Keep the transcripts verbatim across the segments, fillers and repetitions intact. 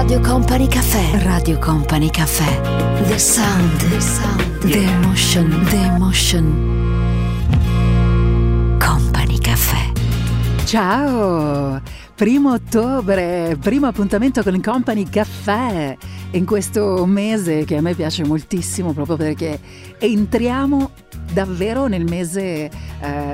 Radio Company Caffè, Radio Company Caffè. The sound, the sound, the emotion, the emotion. Company Caffè. Ciao, primo ottobre, primo appuntamento con Company Caffè. In questo mese che a me piace moltissimo, proprio perché entriamo davvero nel mese eh,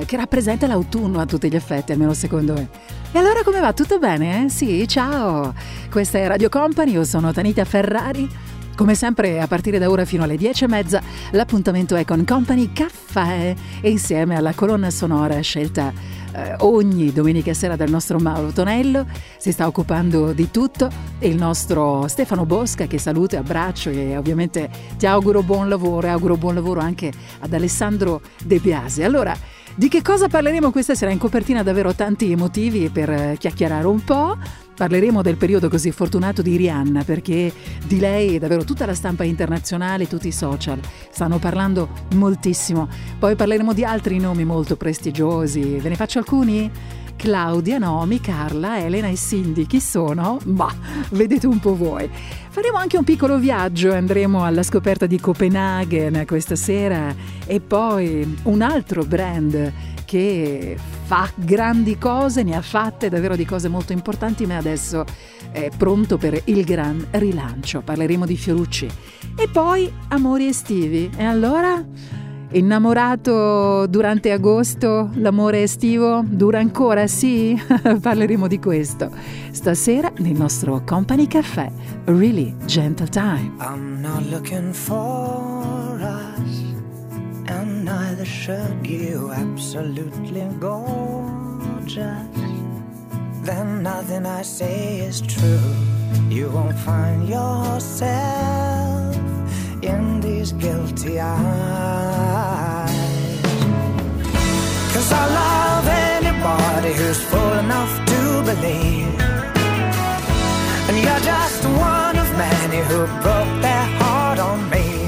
che rappresenta l'autunno a tutti gli effetti, almeno secondo me. E allora come va? Tutto bene? Eh? Sì, ciao! Questa è Radio Company, io sono Tanita Ferrari. Come sempre, a partire da ora fino alle dieci e mezza, l'appuntamento è con Company Caffè e insieme alla colonna sonora scelta eh, ogni domenica sera dal nostro Mauro Tonello. Si sta occupando di tutto e il nostro Stefano Bosca, che saluto e abbraccio, e ovviamente ti auguro buon lavoro e auguro buon lavoro anche ad Alessandro De Biasi. Allora, di che cosa parleremo questa sera? In copertina davvero tanti motivi per chiacchierare un po'. Parleremo del periodo così fortunato di Rihanna, perché di lei davvero tutta la stampa internazionale, tutti i social stanno parlando moltissimo. Poi parleremo di altri nomi molto prestigiosi, ve ne faccio alcuni? Claudia, Nomi, Carla, Elena e Cindy, chi sono? Bah, vedete un po' voi. Faremo anche un piccolo viaggio, andremo alla scoperta di Copenaghen questa sera e poi un altro brand che fa grandi cose, ne ha fatte davvero di cose molto importanti, ma adesso è pronto per il gran rilancio. Parleremo di Fiorucci. E poi amori estivi. E allora, innamorato durante agosto, l'amore estivo dura ancora, sì? Parleremo di questo stasera nel nostro Company Caffè. Really Gentle Time. I'm not looking for us, and neither should you. Absolutely gorgeous, then nothing I say is true. You won't find yourself in these guilty eyes. 'Cause I love anybody who's fool enough to believe, and you're just one of many who broke their heart on me.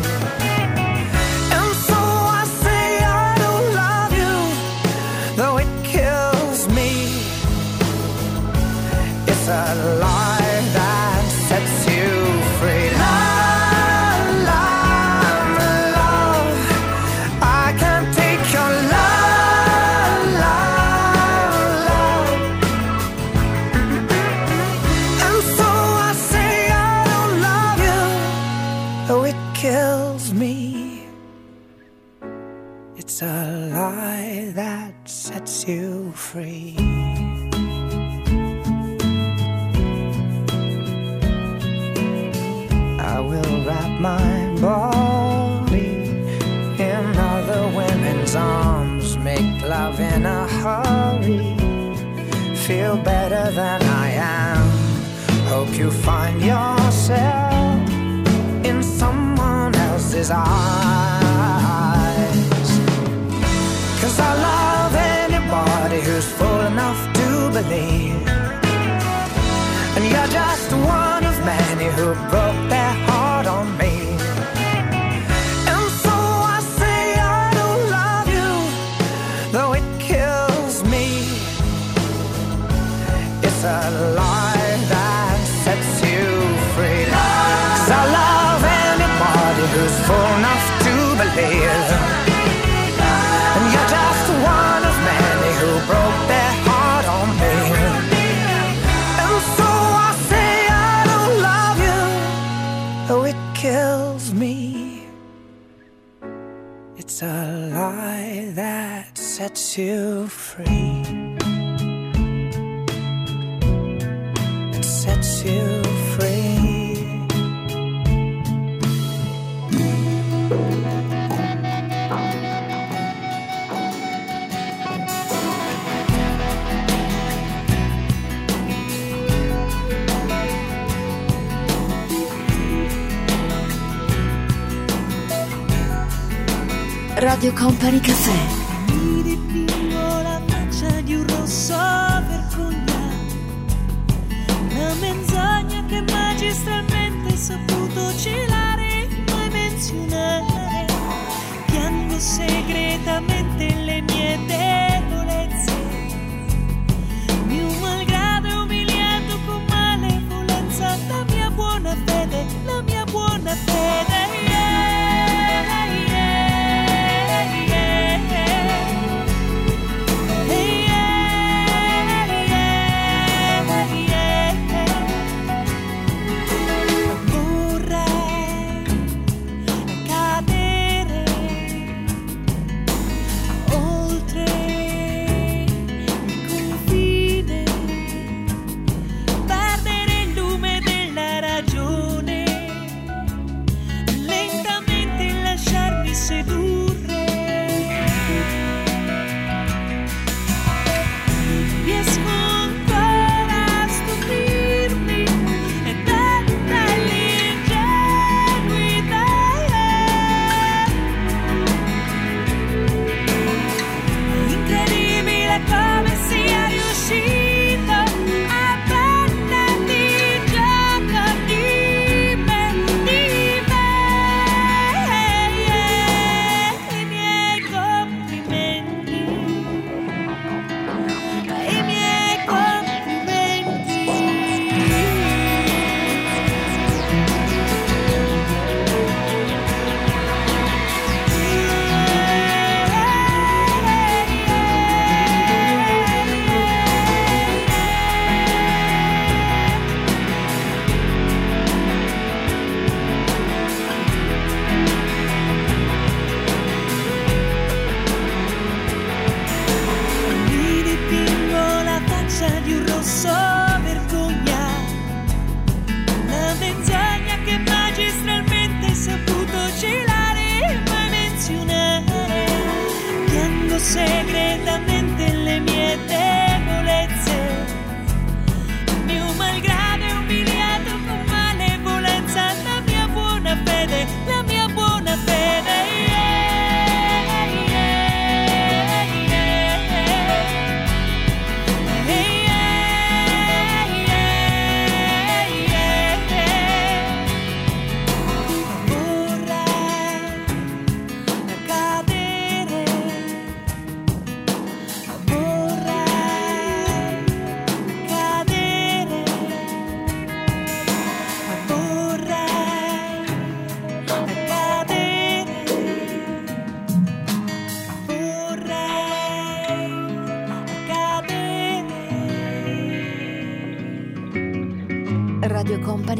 And so I say I don't love you, though it kills me. It's a lie that sets you free. It's a lie that sets you free. I will wrap my body in other women's arms, make love in a hurry, feel better than I am. Hope you find yourself in someone else's eyes. I love anybody who's fool enough to believe, and you're just one of many who broke their heart on me. And so I say I don't love you, though it kills me. It's a lie that sets you free. 'Cause I love anybody who's fool enough to believe, one of many who broke their heart on me. And so I say I don't love you, though it kills me. It's a lie that sets you free. It sets you free. Radio Company Caffè. Mi dipingo la faccia di un rosso vergogna, una menzogna che magistralmente hai saputo celare, mai menzionare. Piango segretamente le mie debolezze, mio malgrado è umiliato con malevolenza da mia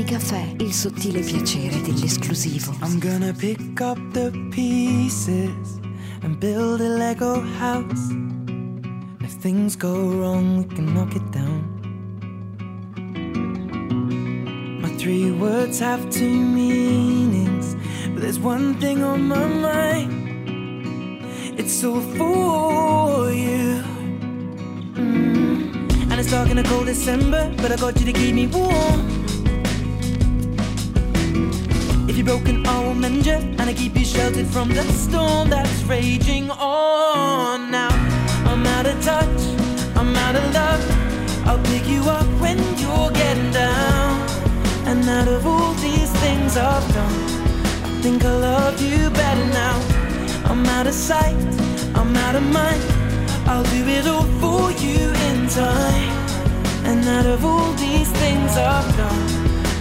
Caffè, il sottile piacere dell'esclusivo. I'm gonna pick up the pieces and build a Lego house. If things go wrong, we can knock it down. My three words have two meanings, but there's one thing on my mind. It's all for you. Mm. And it's dark in a cold December, but I got you to keep me warm. If you're broken, I will mend you, and I keep you sheltered from the storm that's raging on. Now I'm out of touch, I'm out of love. I'll pick you up when you're getting down. And out of all these things I've done, I think I love you better now. I'm out of sight, I'm out of mind. I'll do it all for you in time. And out of all these things I've done,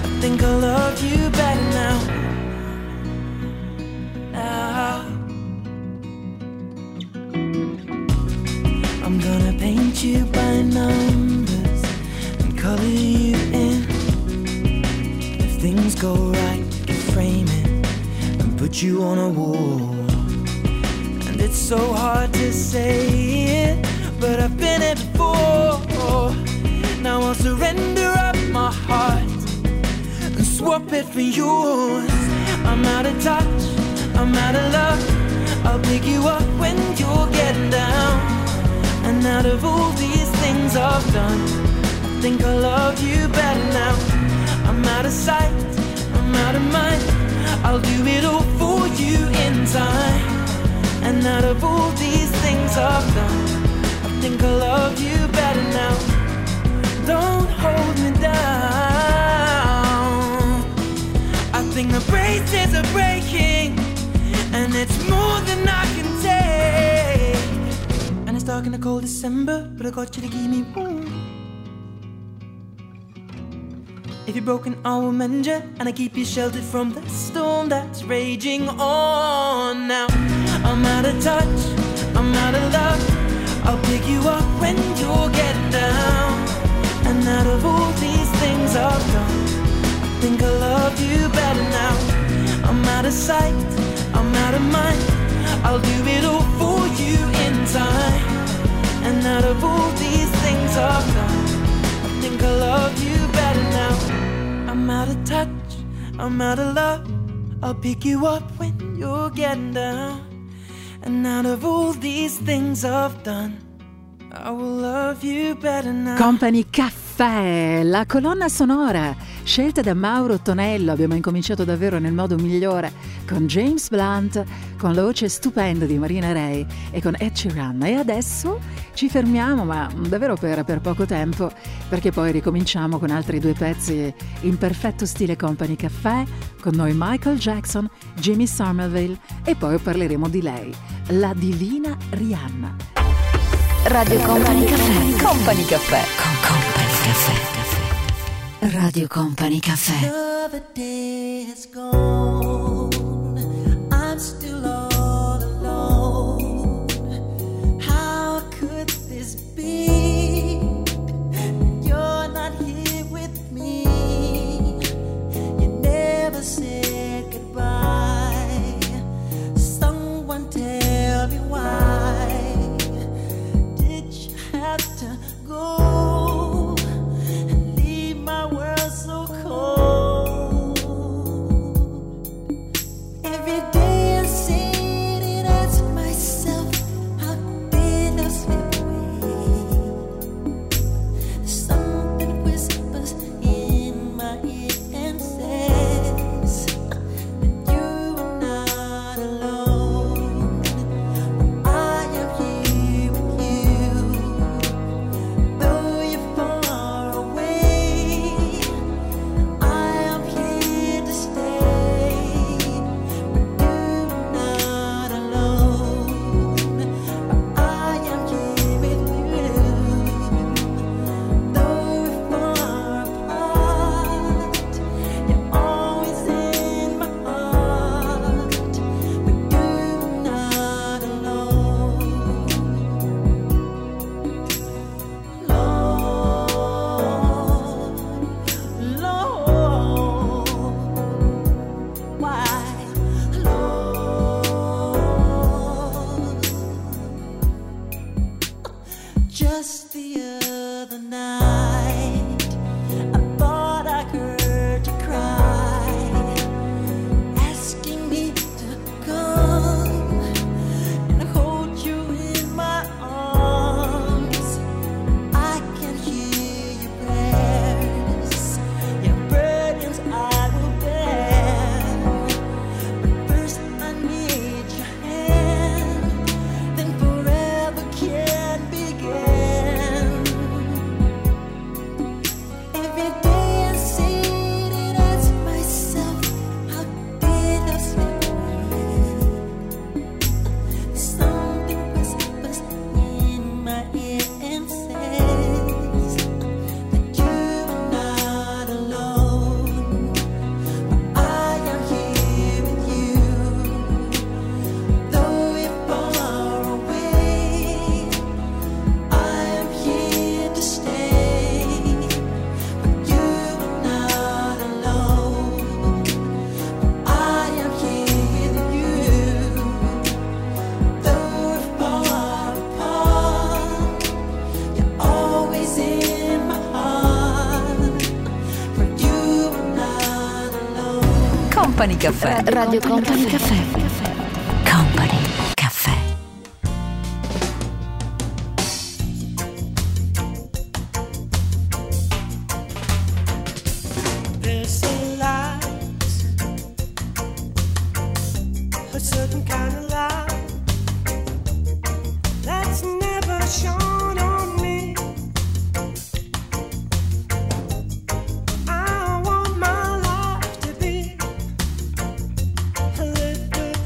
I think I love you better now. I'm gonna paint you by numbers and color you in. If things go right, we can frame it and put you on a wall. And it's so hard to say it, but I've been it before. Now I'll surrender up my heart and swap it for yours. I'm out of touch, I'm out of love. I'll pick you up when you're getting down. And out of all these things I've done, I think I love you better now. I'm out of sight, I'm out of mind. I'll do it all for you in time. And out of all these things I've done, I think I love you better now. Don't hold me down. I think the braces are breaking, and it's more than I can take. Dark in a cold December, but I got you to give me warm. If you're broken, I will mend you, and I keep you sheltered from the storm that's raging on. Now I'm out of touch, I'm out of love. I'll pick you up when you're getting down. And out of all these things I've done, I think I love you better now. I'm out of sight, I'm out of mind. I'll do it all for you in time. And out of all these things I've done, I think I love you better now. I'm out of touch, I'm out of love. I'll pick you up when you're getting down. And out of all these things I've done, I will love you better now. Company Caffè. Caffè, la colonna sonora scelta da Mauro Tonello. Abbiamo incominciato davvero nel modo migliore con James Blunt, con la voce stupenda di Marina Ray e con Ed Sheeran. E adesso ci fermiamo, ma davvero per, per poco tempo, perché poi ricominciamo con altri due pezzi in perfetto stile Company Caffè. Con noi Michael Jackson, Jimmy Somerville, e poi parleremo di lei, la divina Rihanna. Radio Company Caffè. Company Caffè. Con Company Caffè. Radio Company Caffè. The day is gone. I'm still all alone. How could this be? You're not here with me. You never said goodbye. Someone tell me why. To go and leave my world so cold. Every day I sit and ask myself, how did I slip away? Something whispers in my ear and says that you are not alone. Company Caffè. Radio Company Caffè. Company Caffè. There's a light, a certain kind of light that's never shone on me. I want my life to be. Live good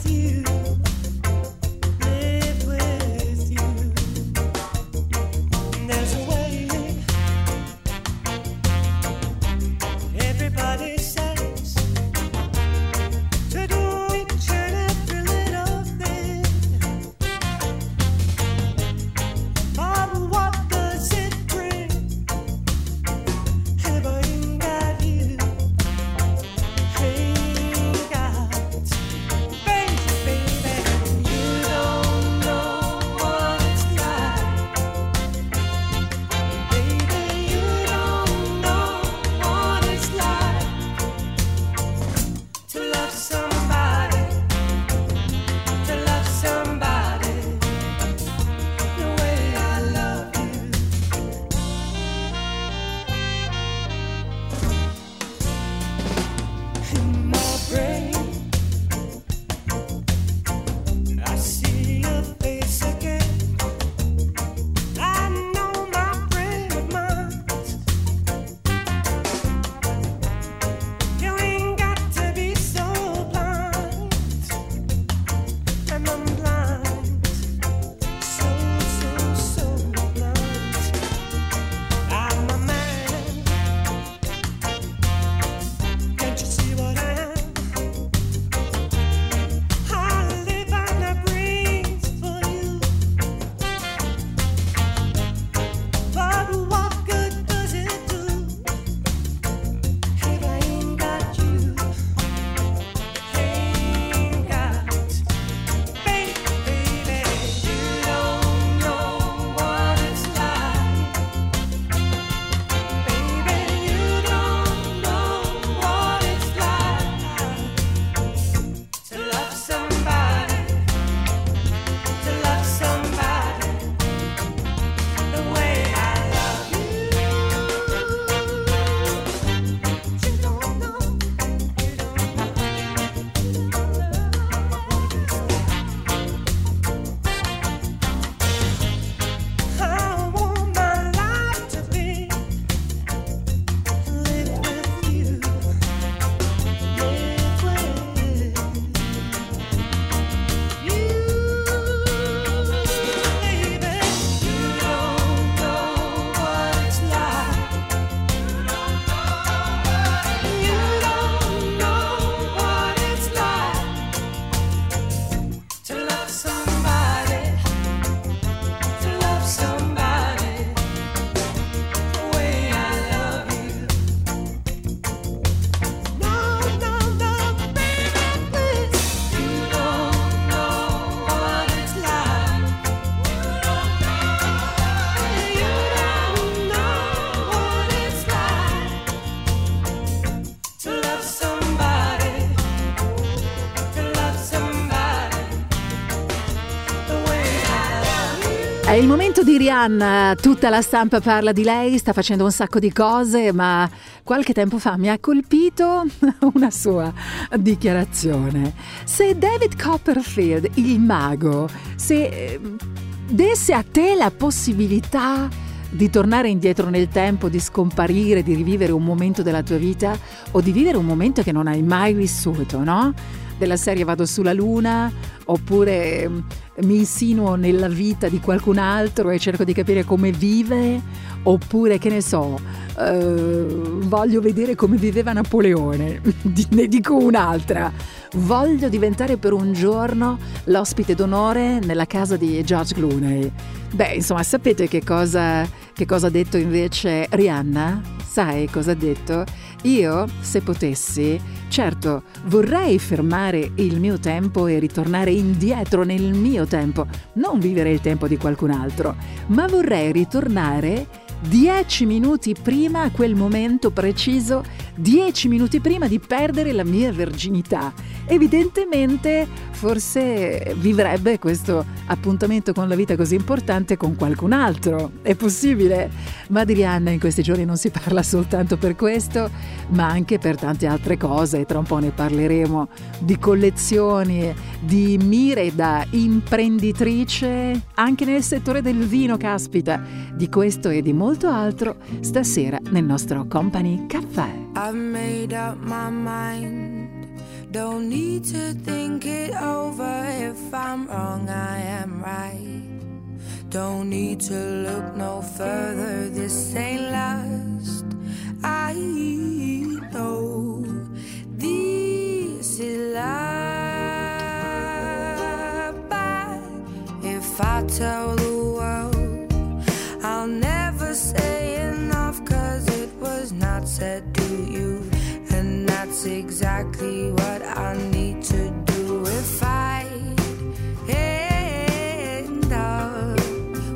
È il momento di Rihanna, tutta la stampa parla di lei, sta facendo un sacco di cose, ma qualche tempo fa mi ha colpito una sua dichiarazione. Se David Copperfield, il mago, se desse a te la possibilità di tornare indietro nel tempo, di scomparire, di rivivere un momento della tua vita o di vivere un momento che non hai mai vissuto, no? Della serie vado sulla luna, oppure mi insinuo nella vita di qualcun altro e cerco di capire come vive, oppure che ne so, eh, voglio vedere come viveva Napoleone, ne dico un'altra, voglio diventare per un giorno l'ospite d'onore nella casa di George Clooney. Beh, insomma, sapete che cosa, che cosa ha detto invece Rihanna? Sai cosa ha detto? Io, se potessi, certo, vorrei fermare il mio tempo e ritornare indietro nel mio tempo, non vivere il tempo di qualcun altro, ma vorrei ritornare dieci minuti prima, a quel momento preciso, dieci minuti prima di perdere la mia verginità. Evidentemente, forse vivrebbe questo appuntamento con la vita così importante con qualcun altro. È possibile? Ma di Rihanna in questi giorni non si parla soltanto per questo, ma anche per tante altre cose. Tra un po' ne parleremo, di collezioni, di mire da imprenditrice, anche nel settore del vino, caspita. Di questo e di molto altro stasera nel nostro Company Caffè. I've made up my mind. Don't need to think it over. If I'm wrong, I am right. Don't need to look no further. This ain't last. I know this is life. But if I tell the world, I'll never say enough, 'cause it was not said to you. And that's exactly what I need to do if I end up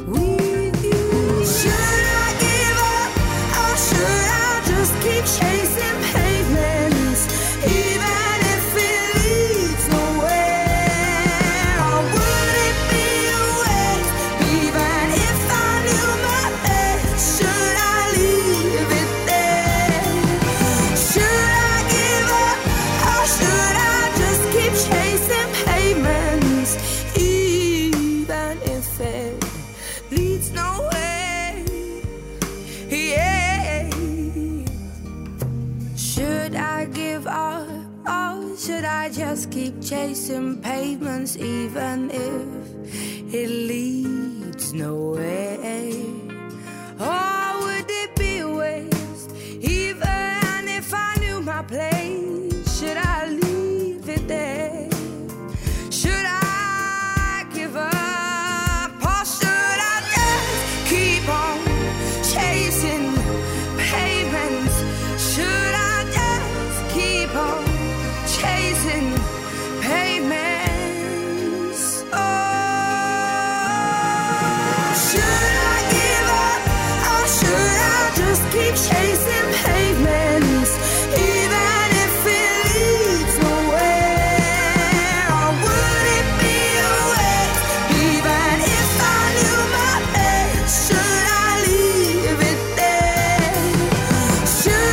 with you. Should I give up or should I just keep chasing pavements? Even if it leads nowhere, or would it be a waste? Even if I knew my best, should I leave it there? Should chasing pavements, even if it leads nowhere. Yeah. Should I give up, or should I just keep chasing pavements, even if it leads nowhere? Or would it be a waste, even if I knew my place? Should I leave? There. Should I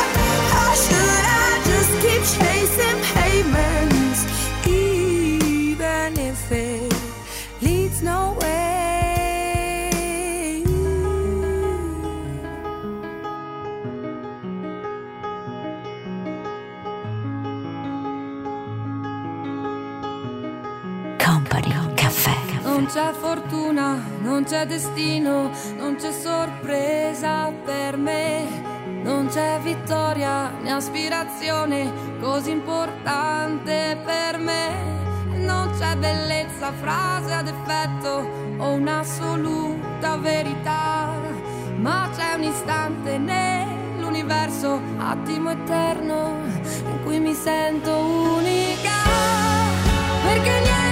give up, or should I just keep on chasing pavements? Should I just keep on chasing pavements? Oh, should I give up, or should I just keep chasing pavements? Even if it non c'è fortuna, non c'è destino, non c'è sorpresa per me. Non c'è vittoria né aspirazione così importante per me. Non c'è bellezza, frase ad effetto o un'assoluta verità, ma c'è un istante nell'universo, attimo eterno, in cui mi sento unica, perché niente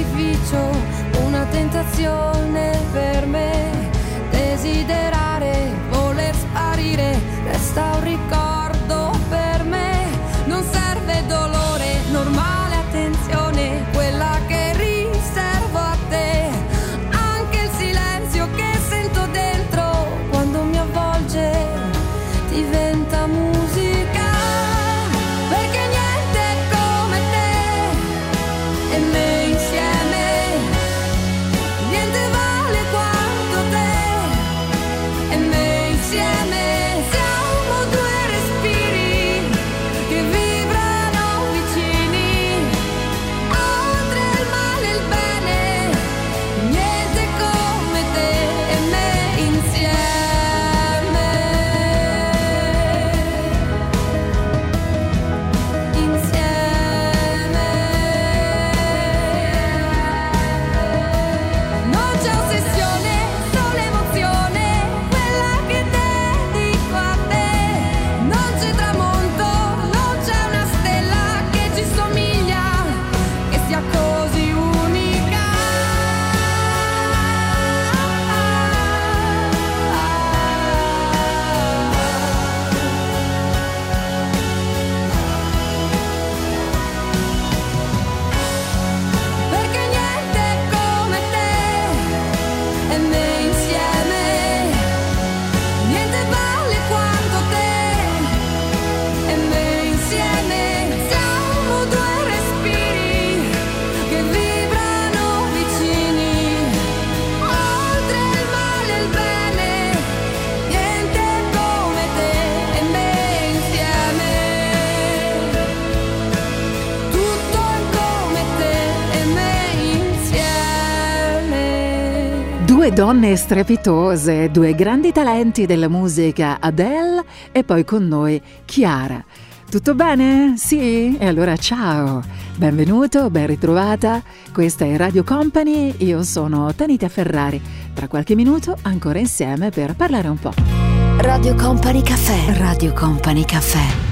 sacrificio, una tentazione per me. Desiderare, voler sparire, resta un ricordo per me. Non serve dolore, normale attenzione, quella che riservo a te. Anche il silenzio che sento dentro quando mi avvolge diventa musica. Perché niente è come te e me insieme, niente vale quanto te e me insieme. Donne strepitose, due grandi talenti della musica, Adele e poi con noi Chiara. Tutto bene? Sì? E allora ciao, benvenuto, ben ritrovata, questa è Radio Company, io sono Tanita Ferrari, tra qualche minuto ancora insieme per parlare un po'. Radio Company Caffè, Radio Company Caffè.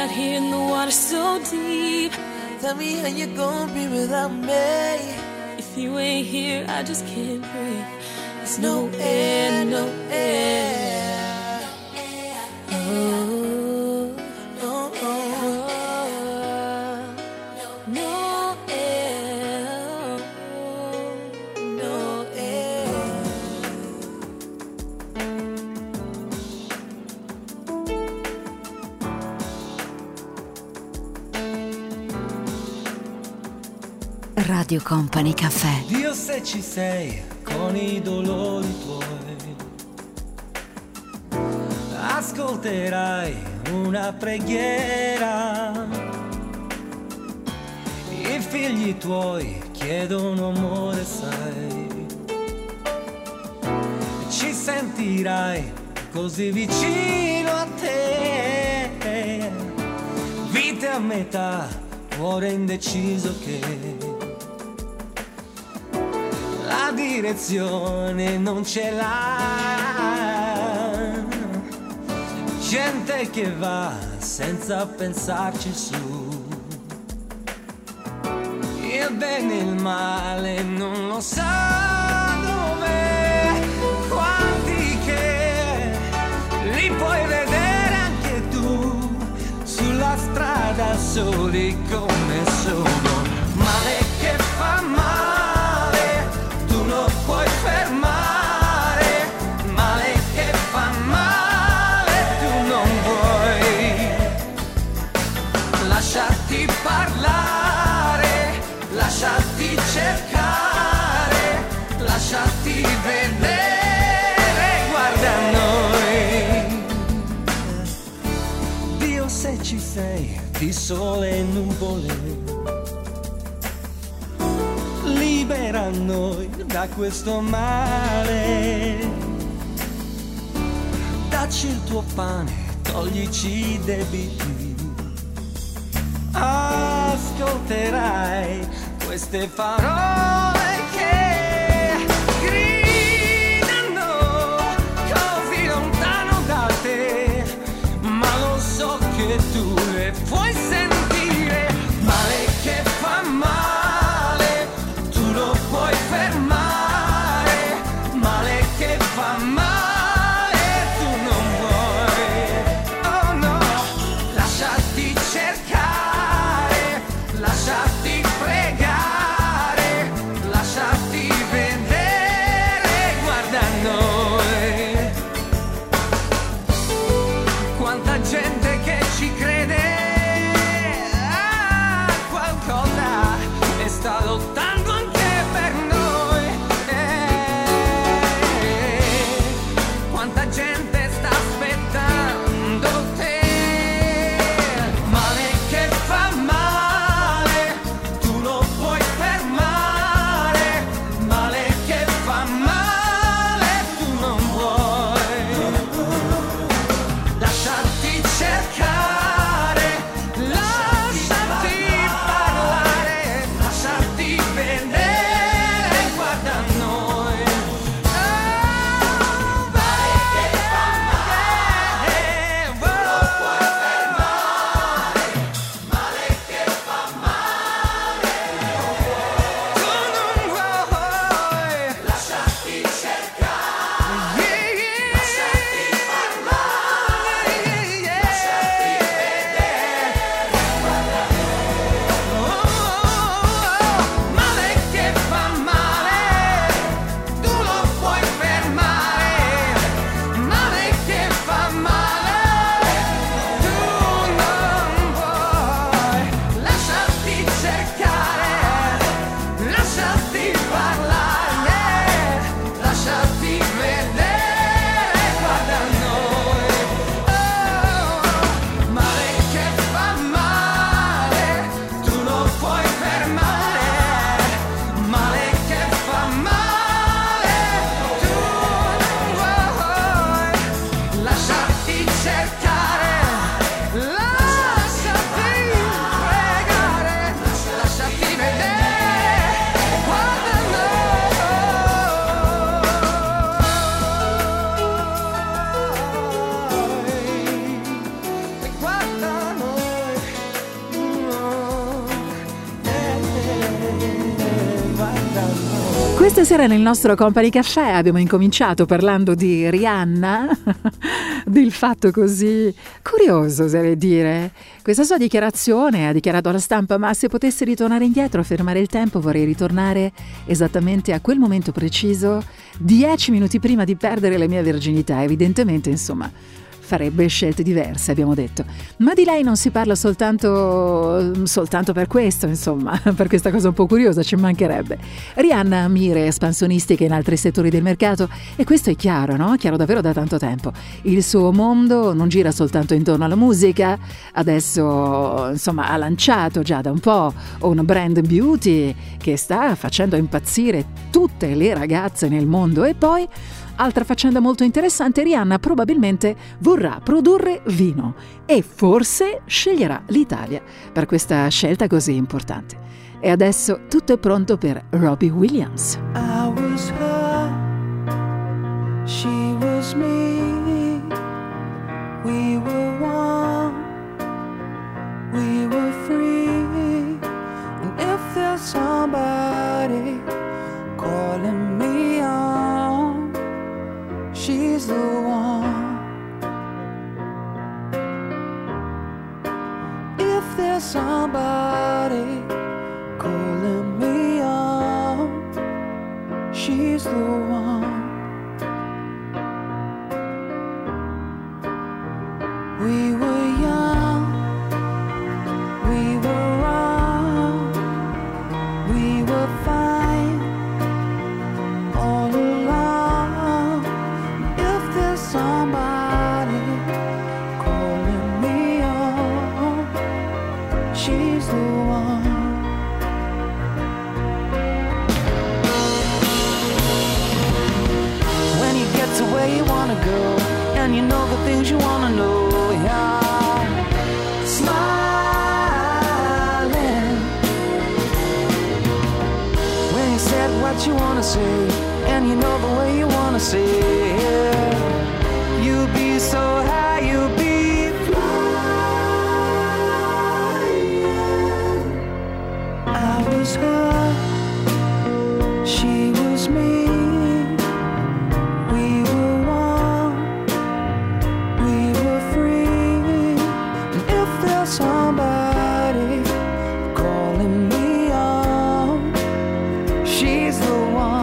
way out here in the water so deep. Tell me how you gonna be without me. If you ain't here, I just can't breathe. There's no air, no air. Oh, no, oh, no air, no air. Radio Company Caffè. Dio, se ci sei, con i dolori tuoi ascolterai una preghiera. I figli tuoi chiedono amore, sai, ci sentirai così vicino a te. Vita a metà, cuore indeciso che la direzione non ce l'ha. Gente che va senza pensarci su, il bene e il male non lo sa dov'è. Quanti che li puoi vedere anche tu sulla strada, soli come sono. Male che fa male, puoi fermare, male che fa male, tu non vuoi lasciarti parlare, lasciarti cercare, lasciarti vedere, guarda noi. Dio, se ci sei, di sole e nuvole, libera noi da questo male. Dacci il tuo pane, toglici i debiti, ascolterai queste parole che gridano così lontano da te, ma lo so che tu le puoi sentire. Male che fa male, gente che ci crede. Questa sera nel nostro Company Caffè abbiamo incominciato parlando di Rihanna, del fatto così curioso, oserei dire. Questa sua dichiarazione, ha dichiarato alla stampa: ma se potessi ritornare indietro a fermare il tempo, vorrei ritornare esattamente a quel momento preciso, dieci minuti prima di perdere la mia verginità. Evidentemente, insomma, farebbe scelte diverse, abbiamo detto. Ma di lei non si parla soltanto, soltanto per questo, insomma, per questa cosa un po' curiosa, ci mancherebbe. Rihanna ha mire espansionistiche in altri settori del mercato, e questo è chiaro, no? Chiaro davvero da tanto tempo. Il suo mondo non gira soltanto intorno alla musica. Adesso, insomma, ha lanciato già da un po' un brand beauty che sta facendo impazzire tutte le ragazze nel mondo. E poi, altra faccenda molto interessante, Rihanna probabilmente vorrà produrre vino e forse sceglierà l'Italia per questa scelta così importante. E adesso tutto è pronto per Robbie Williams. I was her, she was me, we were one, we were free, and if there's somebody calling me on, she's the one. If there's somebody calling me up, she's the one. We were young, we were wrong, we were fine all along. Somebody calling me up, she's the one. When you get to where you wanna go, and you know the things you wanna know, yeah. Smiling when you said what you wanna say, and you know the way you wanna say it, yeah. You'll be so high, you'll be flying. I was her, she was me, we were one, we were free, and if there's somebody calling me on, she's the one.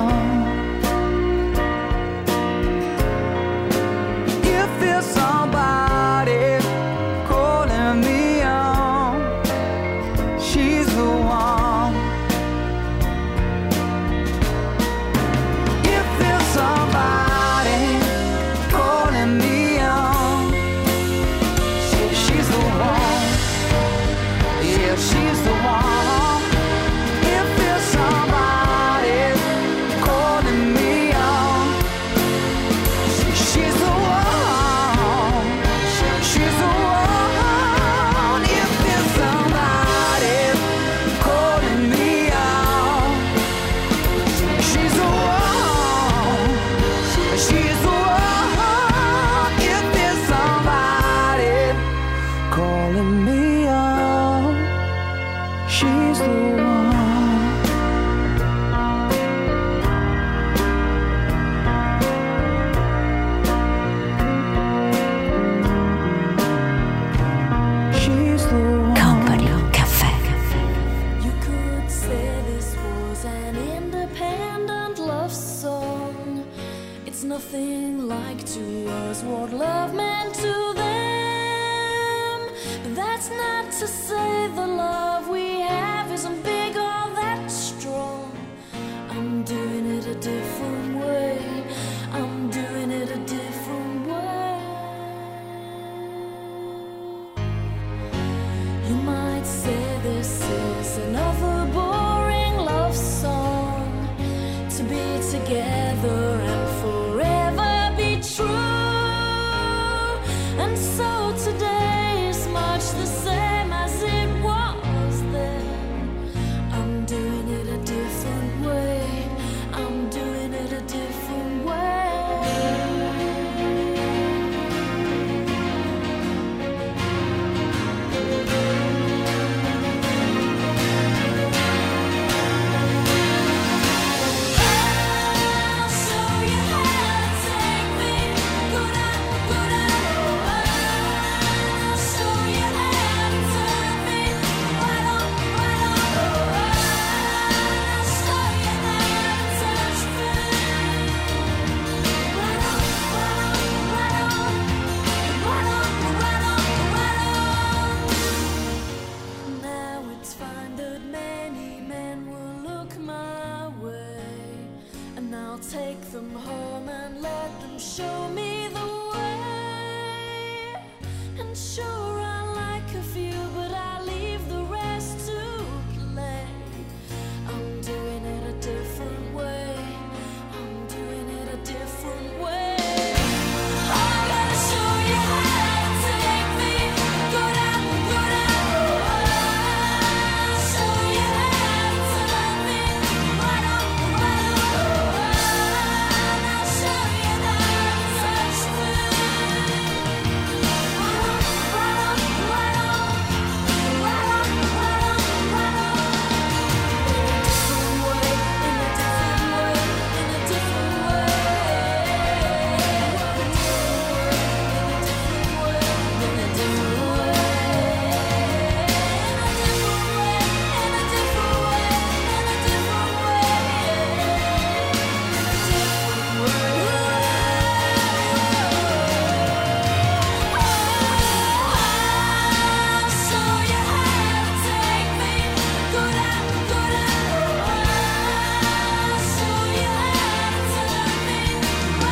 show me the way, and sure I like a few, but I leave the rest to play. I'm doing it a different way, I'm doing it a different way. I gotta show you how to make me go down, go down the way. Show you how to let me right up, right up the way. I'll show you how to touch me. Right up, right up, right up, right up, right up, right up. In a different way, in a different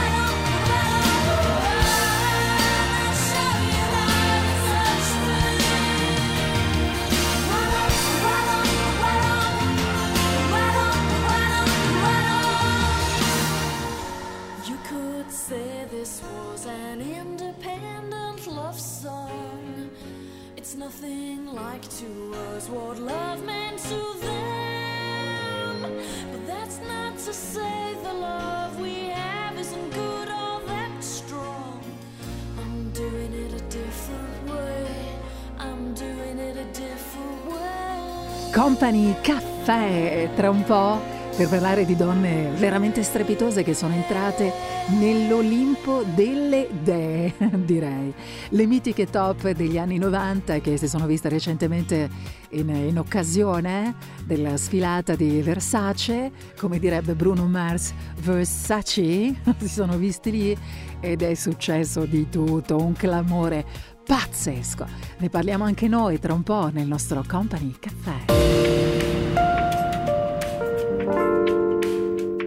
way, in a different way. You could say this was an independent love song. It's nothing like to us what love meant to them. But that's not to say the love we have isn't good or that strong. I'm doing it a different way. I'm doing it a different way. Company Caffè, tra un po' per parlare di donne veramente strepitose che sono entrate nell'Olimpo delle dee, direi. Le mitiche top degli anni novanta che si sono viste recentemente in, in occasione della sfilata di Versace, come direbbe Bruno Mars, Versace, si sono visti lì ed è successo di tutto, un clamore pazzesco. Ne parliamo anche noi tra un po' nel nostro Company Caffè.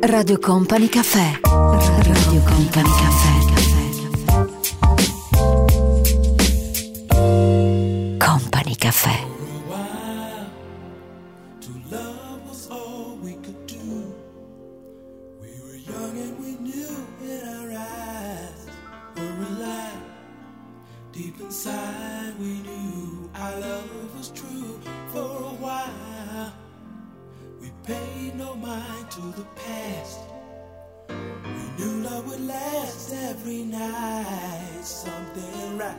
Radio Company Caffè. Radio Company Caffè. Company Caffè. To love was all we could do. We were young and we knew in our eyes were alive. Deep inside we knew our love was true for a while. We paid no mind to the past. We knew love would last every night. Something right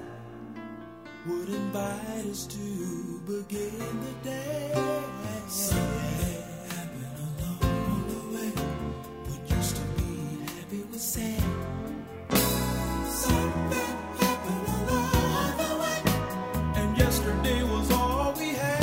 would invite us to begin the day. Something happened along the way. What used to be happy was sad. Something happened along the way, and yesterday was all we had.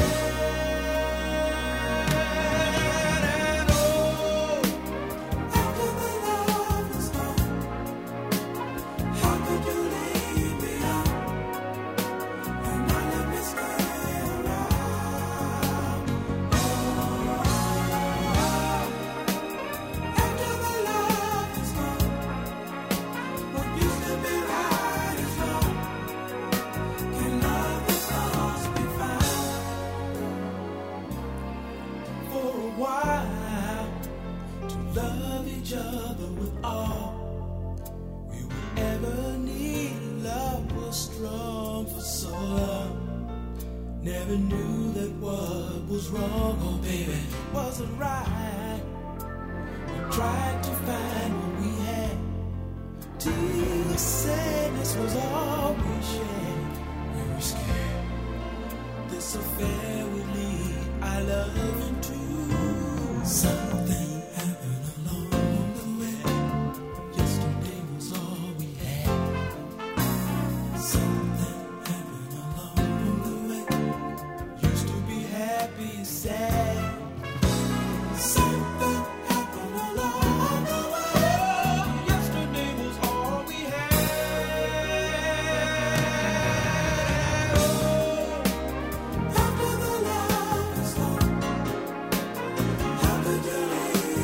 Never knew that what was wrong, oh baby, wasn't right. We tried to find what we had. Till the sadness was all we shared. We were scared this affair would lead our love into something. How could you leave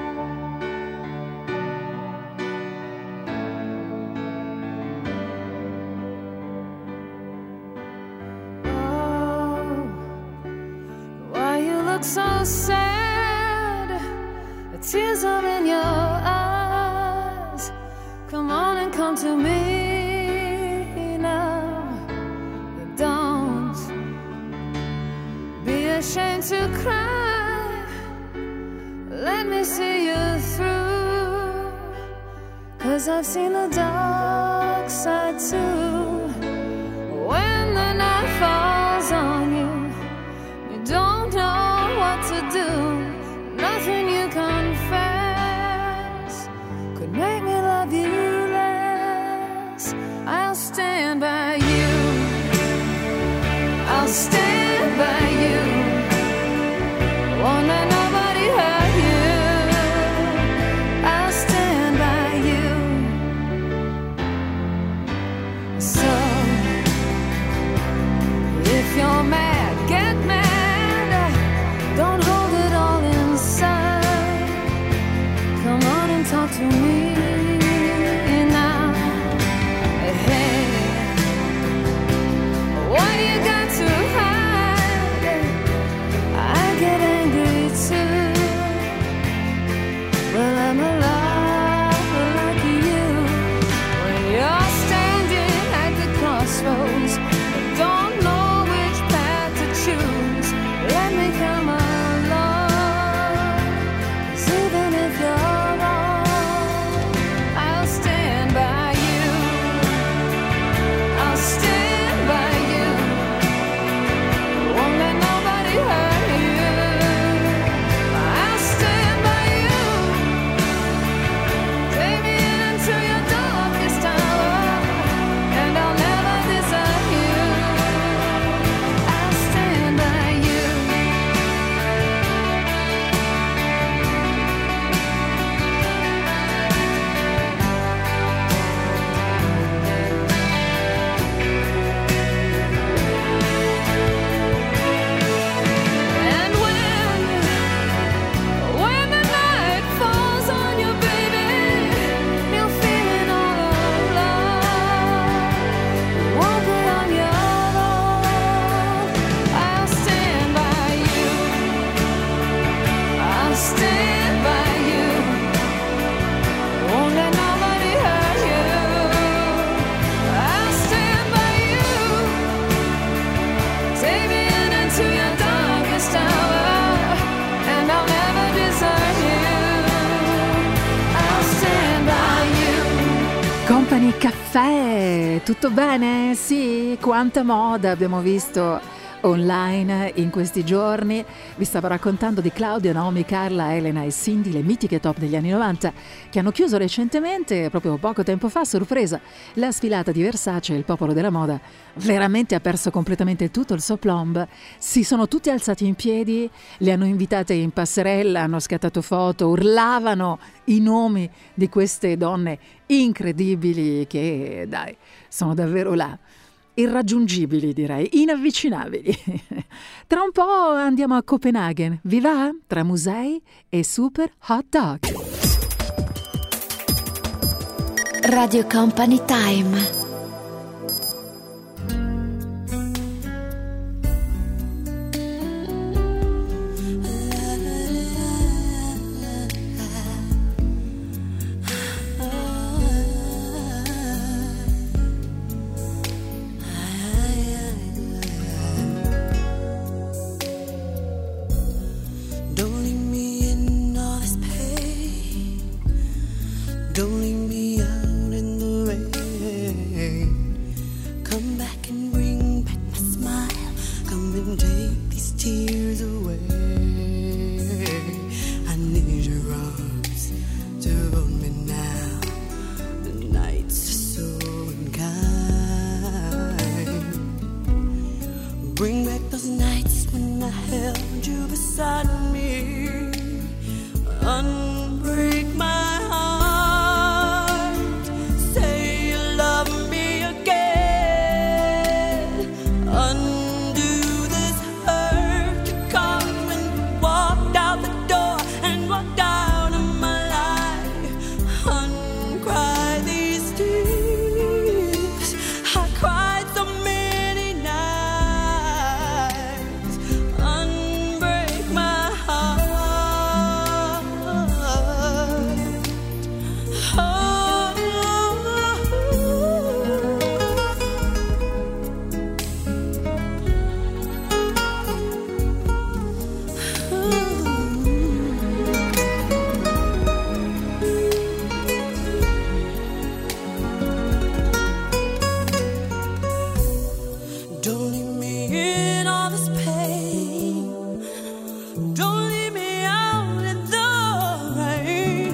So sad, the tears are in your eyes. Come on and come to me now. You don't be ashamed to cry. Let me see you through, 'cause I've seen the dark side too. When the night falls on you, you don't know to do, nothing you confess could make me love you less. I'll stand by you, I'll stand by you, won't let nobody hurt you. I'll stand by you. So if you're mad, get mad. Don't hold it all inside. Come on and talk to me now. Hey, what you got to hide? I get angry too. Well, I'm a lover like you. When you're standing at the crossroads, don't know which path to choose. Let me come on. Caffè, tutto bene? Sì, quanta moda abbiamo visto online in questi giorni. Vi stavo raccontando di Claudio, Naomi, Carla, Elena e Cindy, le mitiche top degli anni novanta, che hanno chiuso recentemente, proprio poco tempo fa, sorpresa, la sfilata di Versace. Il popolo della moda veramente ha perso completamente tutto il suo aplomb. Si sono tutti alzati in piedi, le hanno invitate in passerella, hanno scattato foto, urlavano i nomi di queste donne incredibili che, dai, sono davvero là, irraggiungibili, direi, inavvicinabili. Tra un po' andiamo a Copenaghen, vi va? Tra musei e super hot dog. Radio Company Time. Don't leave me in all this pain. Don't leave me out in the rain.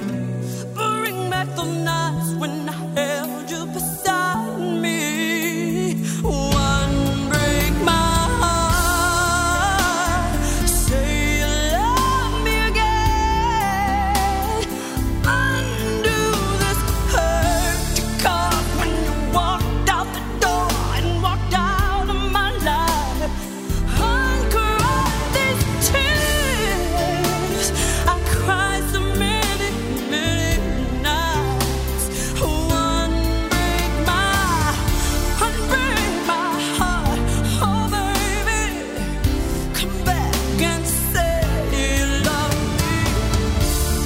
Bring back the nights when I held you beside me. One, break my heart. Say you love me again. Undo this hurt you caused when you walked out the door and walked out of my life. Uncry these tears. I cried so many, many nights. Unbreak my, unbreak my heart. Oh baby, come back and say you love me.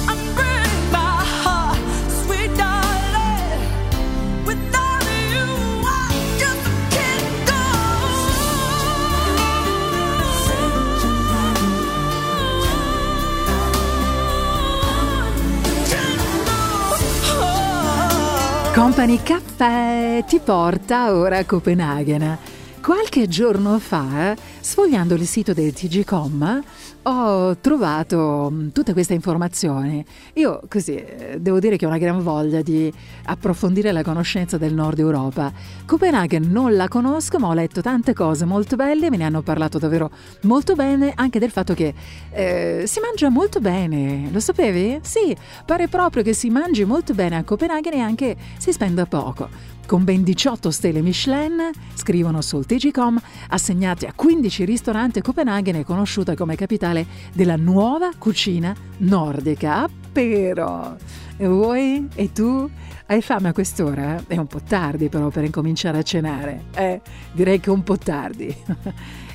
Unbreak my heart, sweet darling. Without you, I just can't go. Company Caffè ti porta ora a Copenaghen. Qualche giorno fa, sfogliando il sito del Tgcom, ho trovato mh, tutte queste informazioni. Io così eh, devo dire che ho una gran voglia di approfondire la conoscenza del Nord Europa. Copenaghen non la conosco, ma ho letto tante cose molto belle, me ne hanno parlato davvero molto bene, anche del fatto che eh, si mangia molto bene. Lo sapevi? Sì, pare proprio che si mangi molto bene a Copenaghen e anche si spenda poco. Con ben diciotto stelle Michelin, scrivono sul Tgcom, assegnate a quindici ristoranti, Copenaghen è conosciuta come capitale della nuova cucina nordica. Però e voi e tu hai fame a quest'ora? È un po' tardi però per incominciare a cenare, eh, direi che è un po' tardi.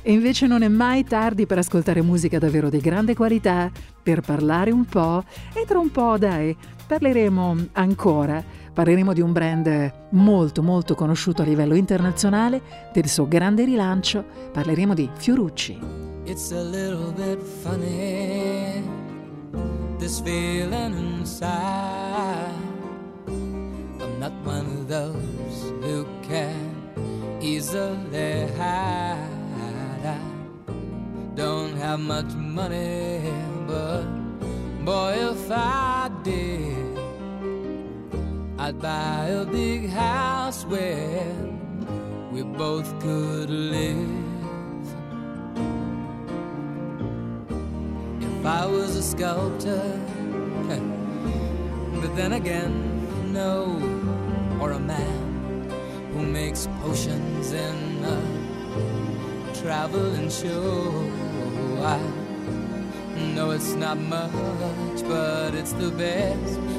E invece non è mai tardi per ascoltare musica davvero di grande qualità, per parlare un po', e tra un po', dai, parleremo ancora parleremo di un brand molto molto conosciuto a livello internazionale, del suo grande rilancio, parleremo di Fiorucci. It's a little bit funny, this feeling inside. I'm not one of those who can easily hide. I don't have much money, but boy, if I did, I'd buy a big house where we both could live. If I was a sculptor, but then again, no, or a man who makes potions in a traveling show. I know it's not much, but it's the best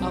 I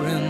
in.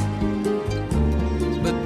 but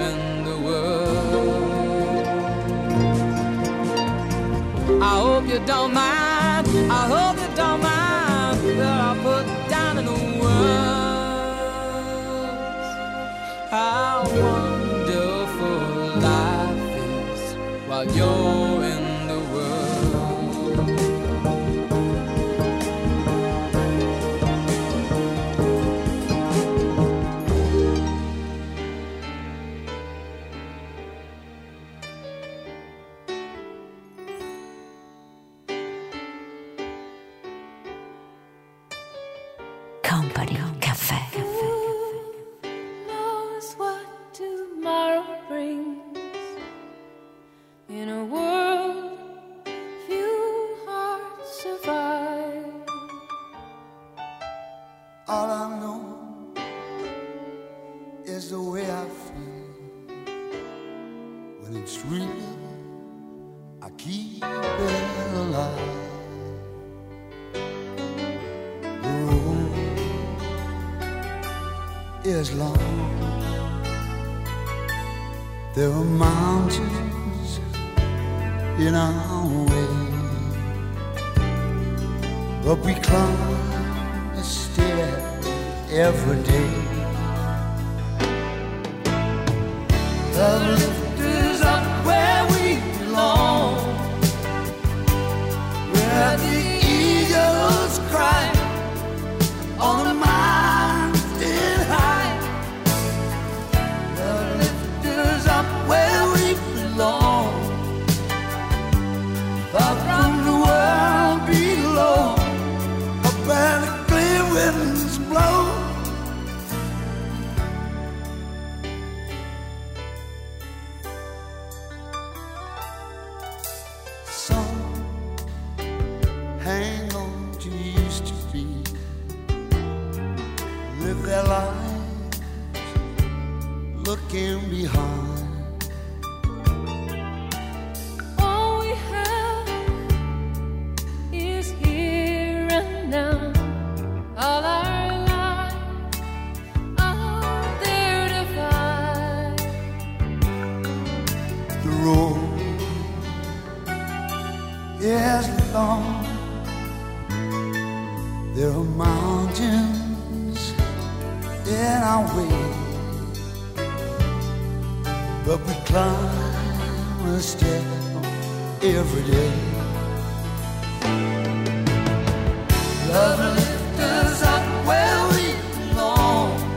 in the world. I hope you don't mind, I hope you don't mind that I put down in the words. How wonderful life is while you're in the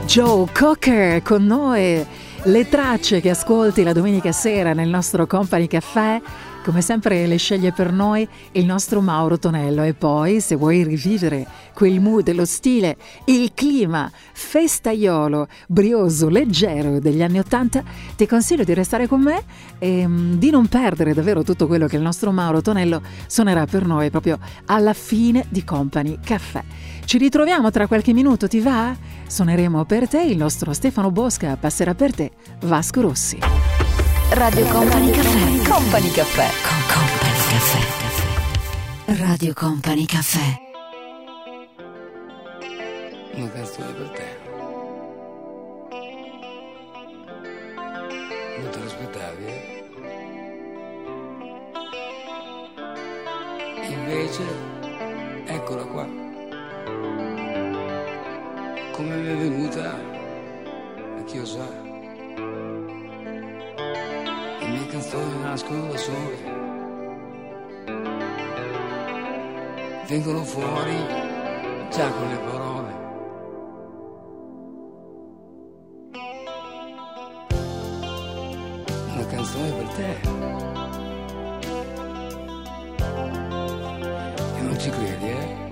Joe Cocker con noi, le tracce che ascolti la domenica sera nel nostro Company Caffè, come sempre le sceglie per noi il nostro Mauro Tonello. E poi, se vuoi rivivere quel mood, lo stile, il clima festaiolo, brioso, leggero degli anni Ottanta, ti consiglio di restare con me e di non perdere davvero tutto quello che il nostro Mauro Tonello suonerà per noi proprio alla fine di Company Caffè. Ci ritroviamo tra qualche minuto, ti va? Suoneremo per te, il nostro Stefano Bosca passerà per te Vasco Rossi. Radio Company Caffè. Company Caffè. Company Caffè. Radio Company Caffè. Un pezzo di per te. Non te l'aspettavi, eh? Invece, eccola qua. Come mi è venuta, a chi lo sa, le mie canzoni nascono da sole, vengono fuori già con le parole. Una canzone per te, e non ci credi, eh?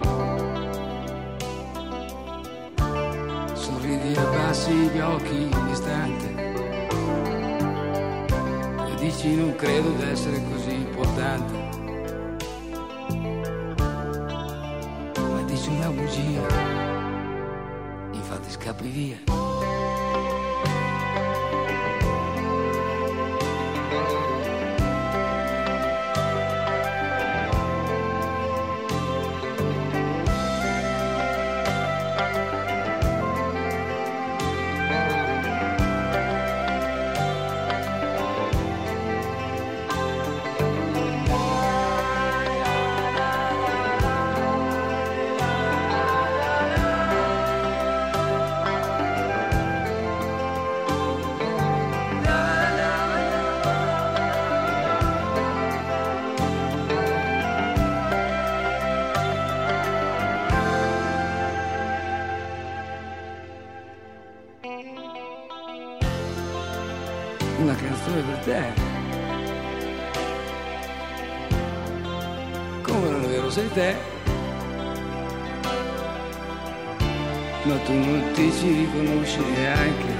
Sorridi e abbassi gli occhi un istante e dici non credo d'essere così importante. una bugia, infatti scappi via. Una canzone per te, come non è vero sei te, ma tu non ti ci riconosci neanche,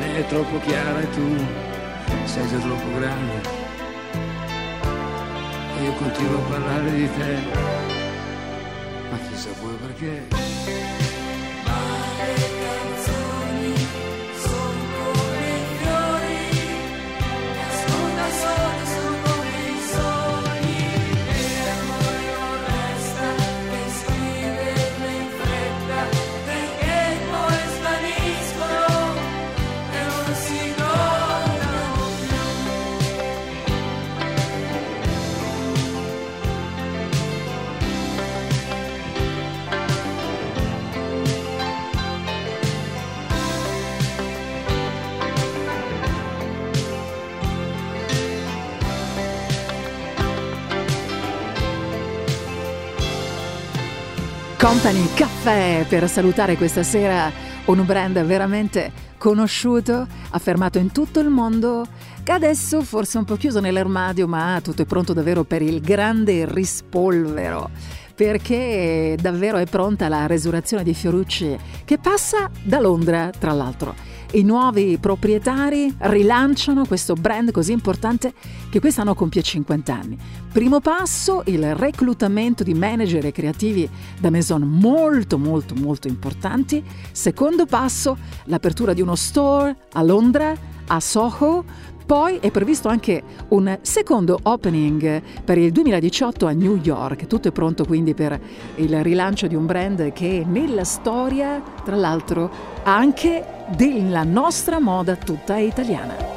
lei è troppo chiara e tu sei già troppo grande, e io continuo a parlare di te, ma chissà poi perché. Company Caffè per salutare questa sera un brand veramente conosciuto, affermato in tutto il mondo, che adesso forse è un po' chiuso nell'armadio, ma tutto è pronto davvero per il grande rispolvero, perché davvero è pronta la resurrezione di Fiorucci, che passa da Londra, tra l'altro. I nuovi proprietari rilanciano questo brand così importante che quest'anno compie cinquanta anni. Primo passo, il reclutamento di manager e creativi da maison molto molto molto importanti. Secondo passo, l'apertura di uno store a Londra, a Soho. Poi è previsto anche un secondo opening per il duemiladiciotto a New York. Tutto è pronto quindi per il rilancio di un brand che nella storia, tra l'altro, anche della nostra moda tutta italiana. Yeah.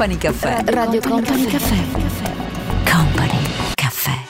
Company Caffè. Radio Company Caffè. Company Caffè.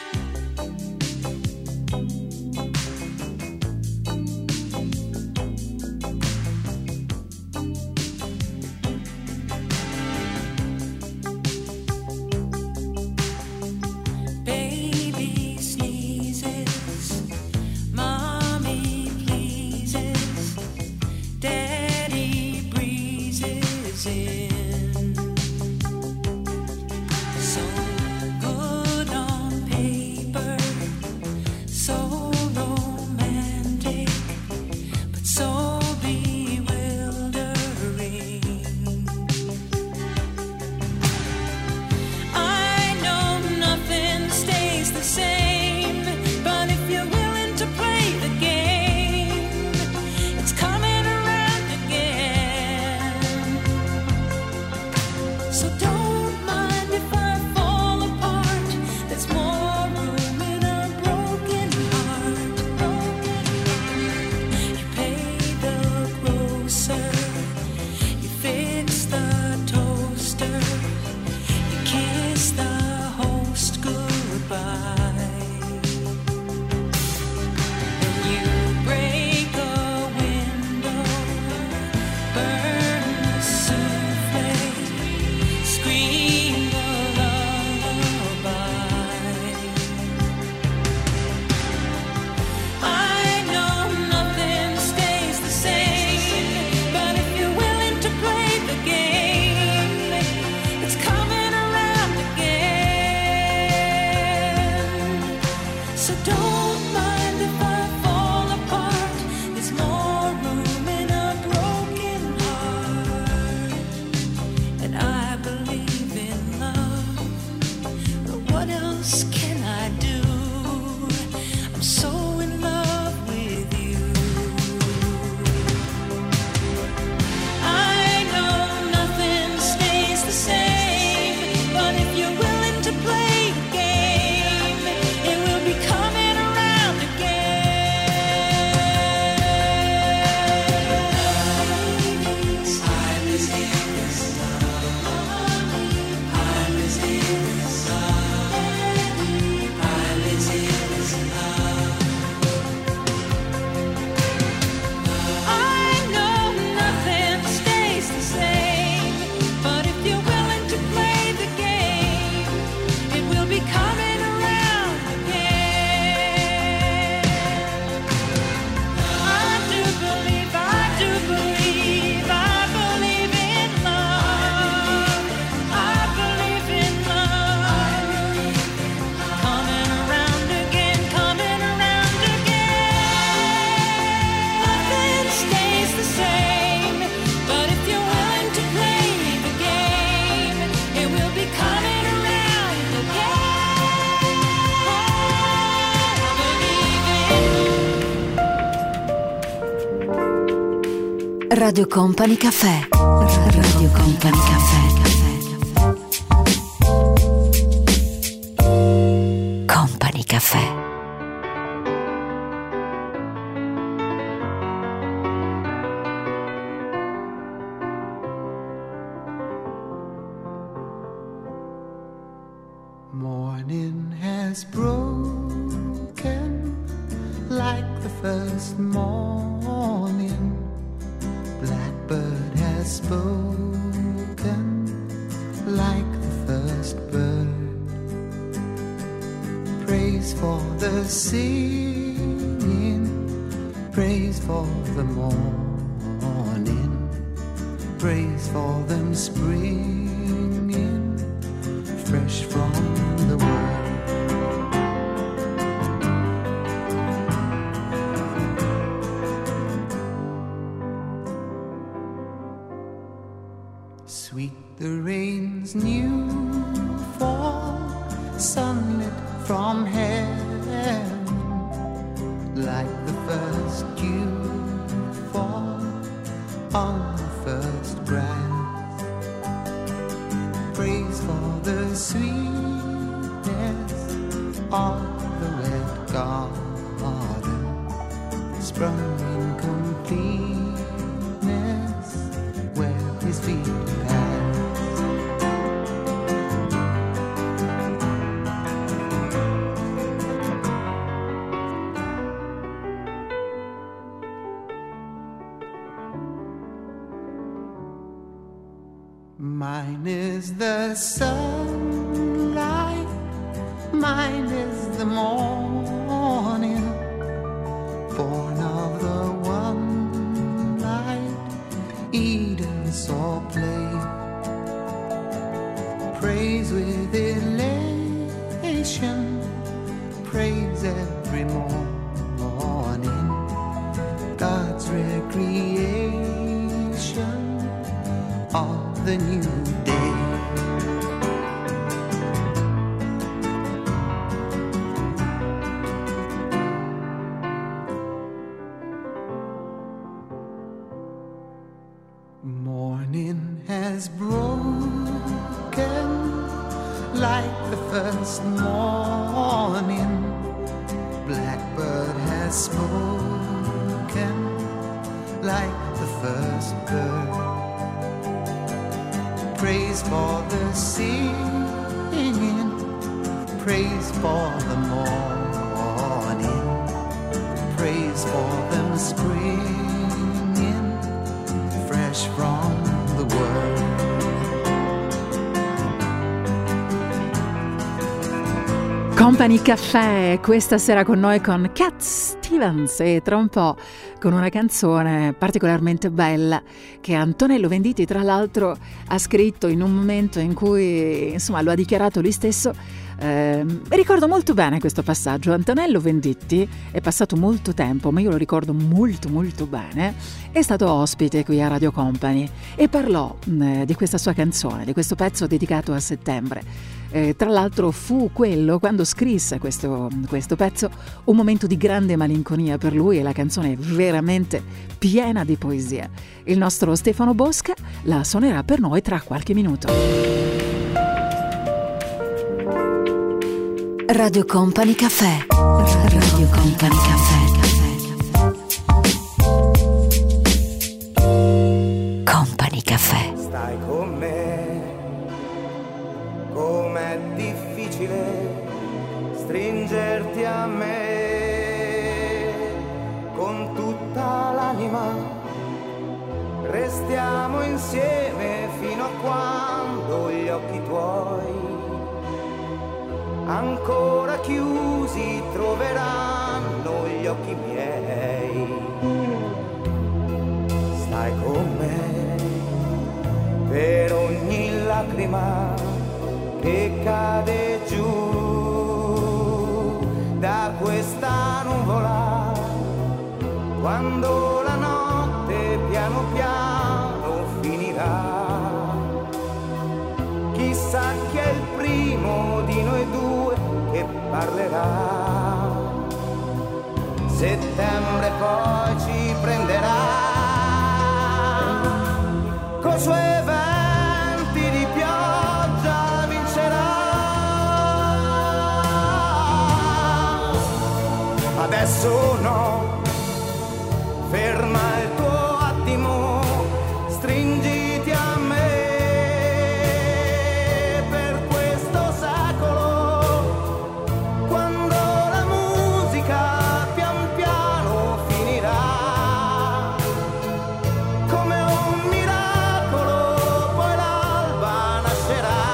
Radio Company Caffè. Radio Company Caffè. Company Caffè. Morning has broken like the first morning. Blackbird has spoken like the first bird. Praise for the singing, praise for the morning, praise for them springing fresh from the world. The rain's new fall, sunlit from heaven, like the first dew fall on the first grass. Praise for the sweetness of the wet garden, sprung in completeness where his feet pass. Mine is the sunlight, mine is the morning, born of the one light, Eden saw play. Praise with elation, praise every morning, God's recreation of the new day. Morning has broken like the first morning. Blackbird has spoken like the first bird. Praise for the singing, praise for the morning, praise for them springing fresh from the world. Company Caffè questa sera con noi con Cat Stevens e tra un po' con una canzone particolarmente bella che Antonello Venditti tra l'altro ha scritto in un momento in cui insomma lo ha dichiarato lui stesso. Eh, ricordo molto bene questo passaggio. Antonello Venditti, è passato molto tempo ma io lo ricordo molto molto bene, è stato ospite qui a Radio Company e parlò eh, di questa sua canzone, di questo pezzo dedicato a settembre. Eh, tra l'altro fu quello, quando scrisse questo, questo pezzo, un momento di grande malinconia per lui e la canzone è veramente piena di poesia. Il nostro Stefano Bosca la suonerà per noi tra qualche minuto. Radio Company Caffè. Radio Company Caffè. Company Caffè. Stai con me. Com'è difficile stringerti a me, con tutta l'anima restiamo insieme fino a quando gli occhi tuoi ancora chiusi troveranno gli occhi miei. Stai con me per ogni lacrima che cade giù da questa nuvola, quando la notte piano piano finirà. Chissà chi è il primo di noi due che parlerà. Settembre poi ci prenderà coi suoi venti di pioggia. Adesso no, ferma il tuo attimo, stringiti a me per questo secolo, quando la musica pian piano finirà, come un miracolo poi l'alba nascerà.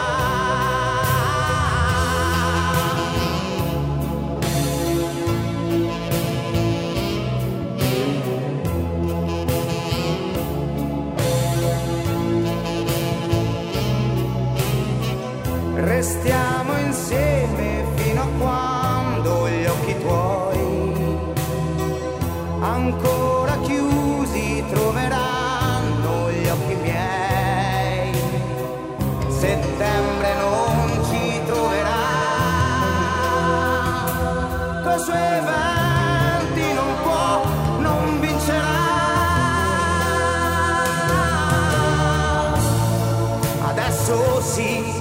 Restiamo insieme fino a quando gli occhi tuoi ancora chiusi troveranno gli occhi miei. Settembre non ci troverà coi suoi venti, non può, non vincerà. Adesso sì,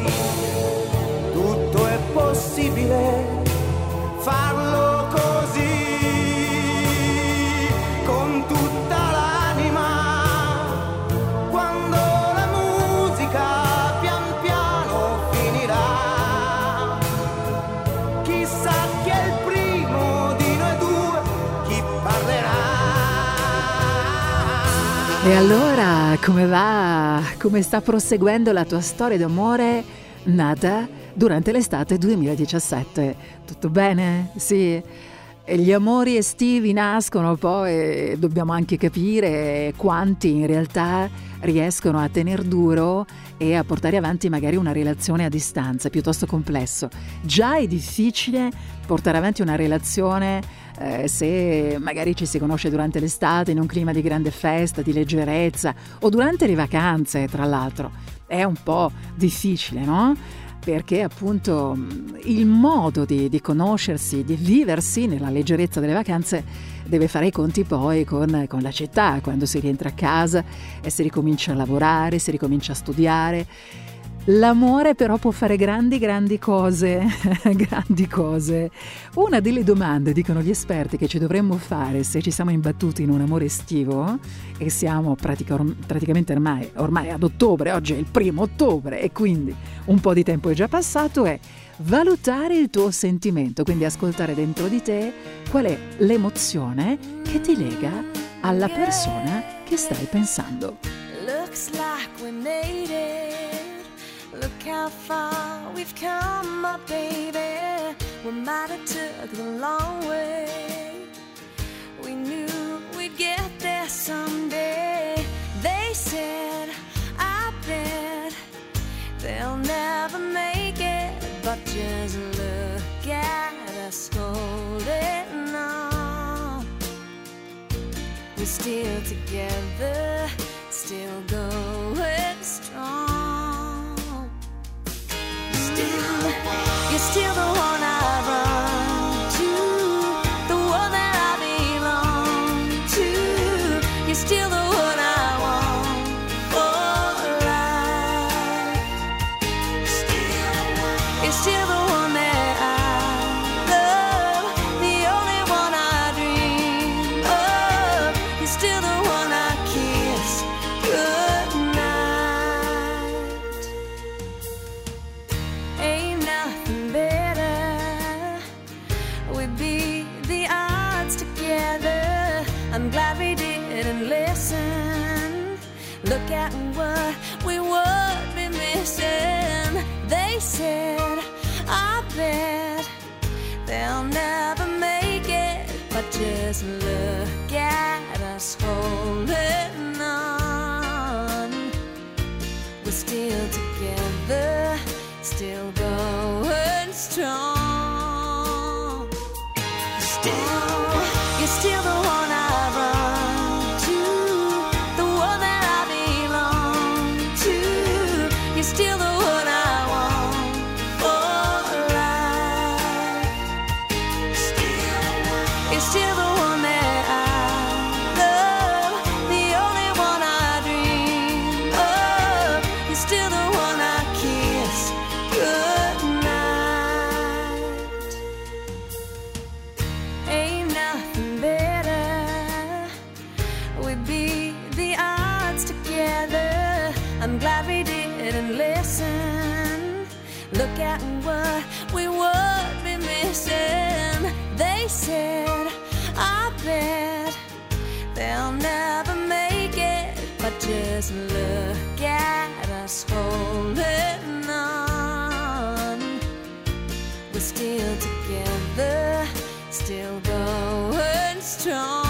possibile farlo così, con tutta l'anima, quando la musica pian piano finirà. Chissà chi è il primo di noi due, chi parlerà. E allora, come va? Come sta proseguendo la tua storia d'amore nata durante l'estate duemiladiciassette? Tutto bene? Sì? E gli amori estivi nascono, poi dobbiamo anche capire quanti in realtà riescono a tener duro e a portare avanti magari una relazione a distanza, è piuttosto complesso. Già è difficile portare avanti una relazione eh, se magari ci si conosce durante l'estate in un clima di grande festa, di leggerezza o durante le vacanze, tra l'altro. È un po' difficile, no? Perché appunto il modo di, di conoscersi, di viversi nella leggerezza delle vacanze deve fare i conti poi con, con la città, quando si rientra a casa e si ricomincia a lavorare, si ricomincia a studiare. L'amore però può fare grandi, grandi cose, grandi cose. Una delle domande, dicono gli esperti, che ci dovremmo fare se ci siamo imbattuti in un amore estivo, e siamo pratica, praticamente ormai, ormai ad ottobre, oggi è il primo ottobre e quindi un po' di tempo è già passato, è valutare il tuo sentimento, quindi ascoltare dentro di te qual è l'emozione che ti lega alla persona che stai pensando. Looks like we made it. Look how far we've come, my baby. We might have took the long way. We knew we'd get there someday. They said, I bet they'll never make it. But just look at us holding on. We're still together, still going strong. You're still the one I run to, the one that I belong to. You're still the one I want for life. You're still the one that I love, the only one I dream of. You're still the one I kiss goodnight. Ain't nothing at what we would be missing. They said, I bet they'll never make it. But just look at us holding on. We're still together, still going strong. Still, you're still the one I said, I bet they'll never make it. But just look at us holding on. We're still together, still going strong.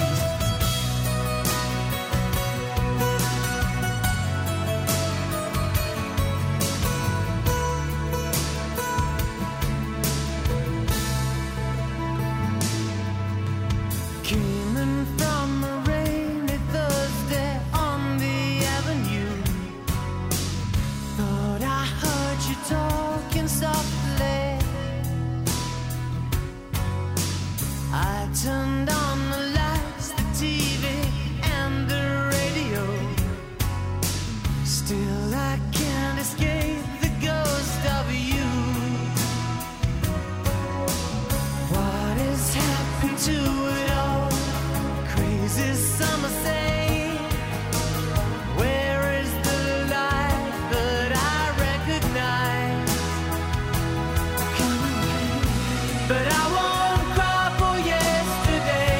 But I won't cry for yesterday.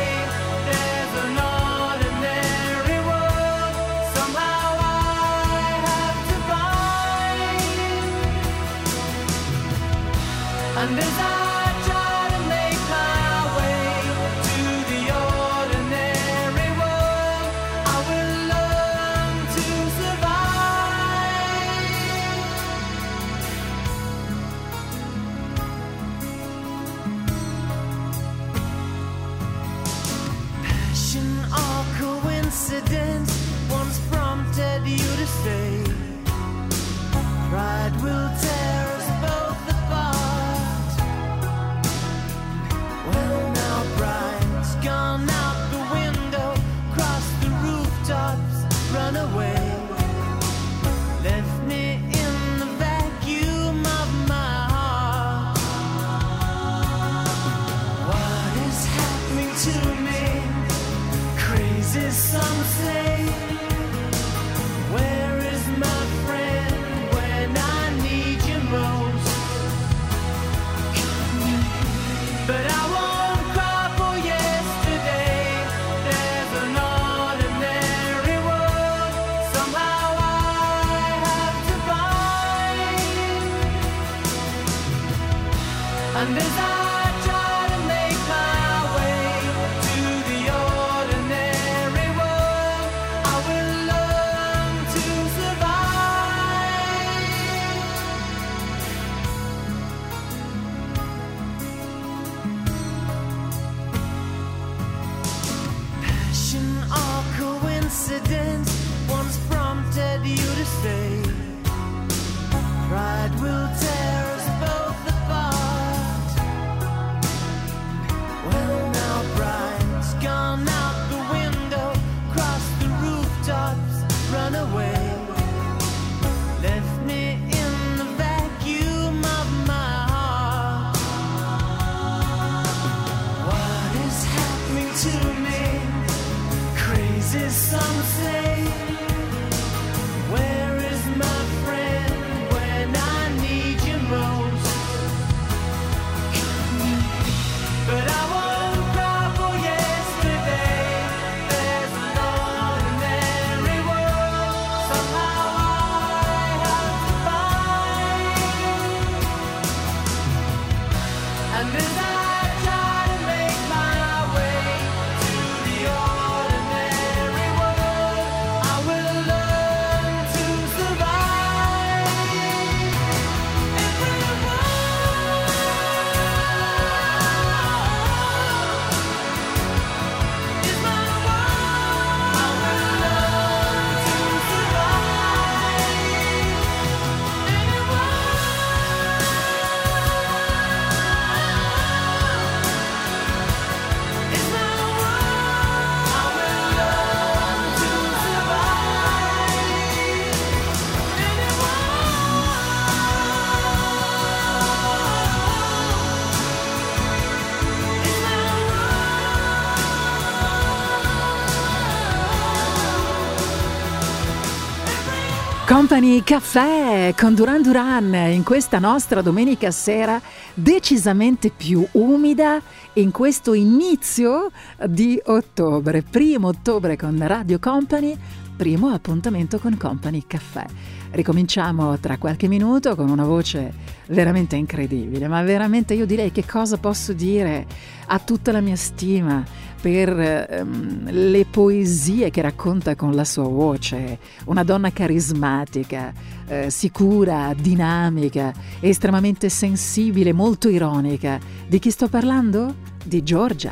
Company Caffè con Duran Duran in questa nostra domenica sera decisamente più umida in questo inizio di ottobre, primo ottobre con Radio Company, primo appuntamento con Company Caffè. Ricominciamo tra qualche minuto con una voce veramente incredibile, ma veramente io direi che cosa posso dire a tutta la mia stima per um, le poesie che racconta con la sua voce, una donna carismatica, eh, sicura, dinamica, estremamente sensibile, molto ironica. Di chi sto parlando? Di Giorgia.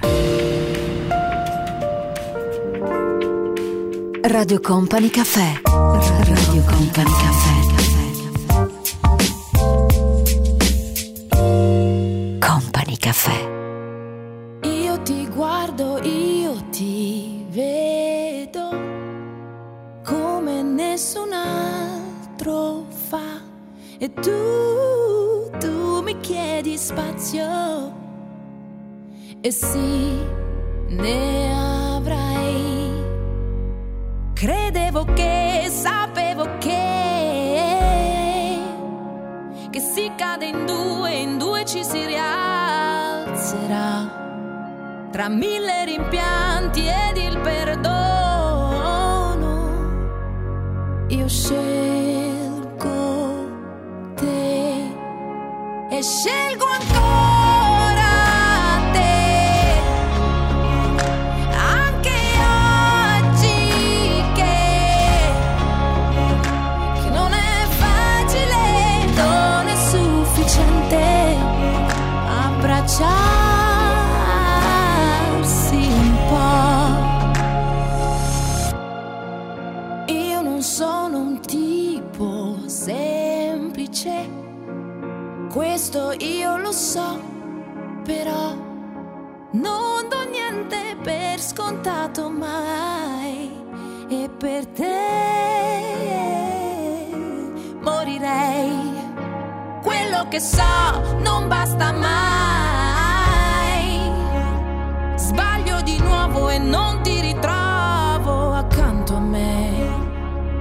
Radio Company Caffè. Radio Company Caffè. Company Caffè. Ti guardo, io ti vedo come nessun altro fa, e tu, tu mi chiedi spazio, e sì, ne avrai. Credevo che, sapevo che, che si cade in due, in due ci si rialzerà. Tra mille rimpianti ed il perdono, io scelgo te e scelgo ancora te, anche oggi che, che non è facile, non è sufficiente abbracciare. Questo io lo so, però non do niente per scontato mai, e per te morirei. Quello che so non basta mai, sbaglio di nuovo e non ti ritrovo accanto.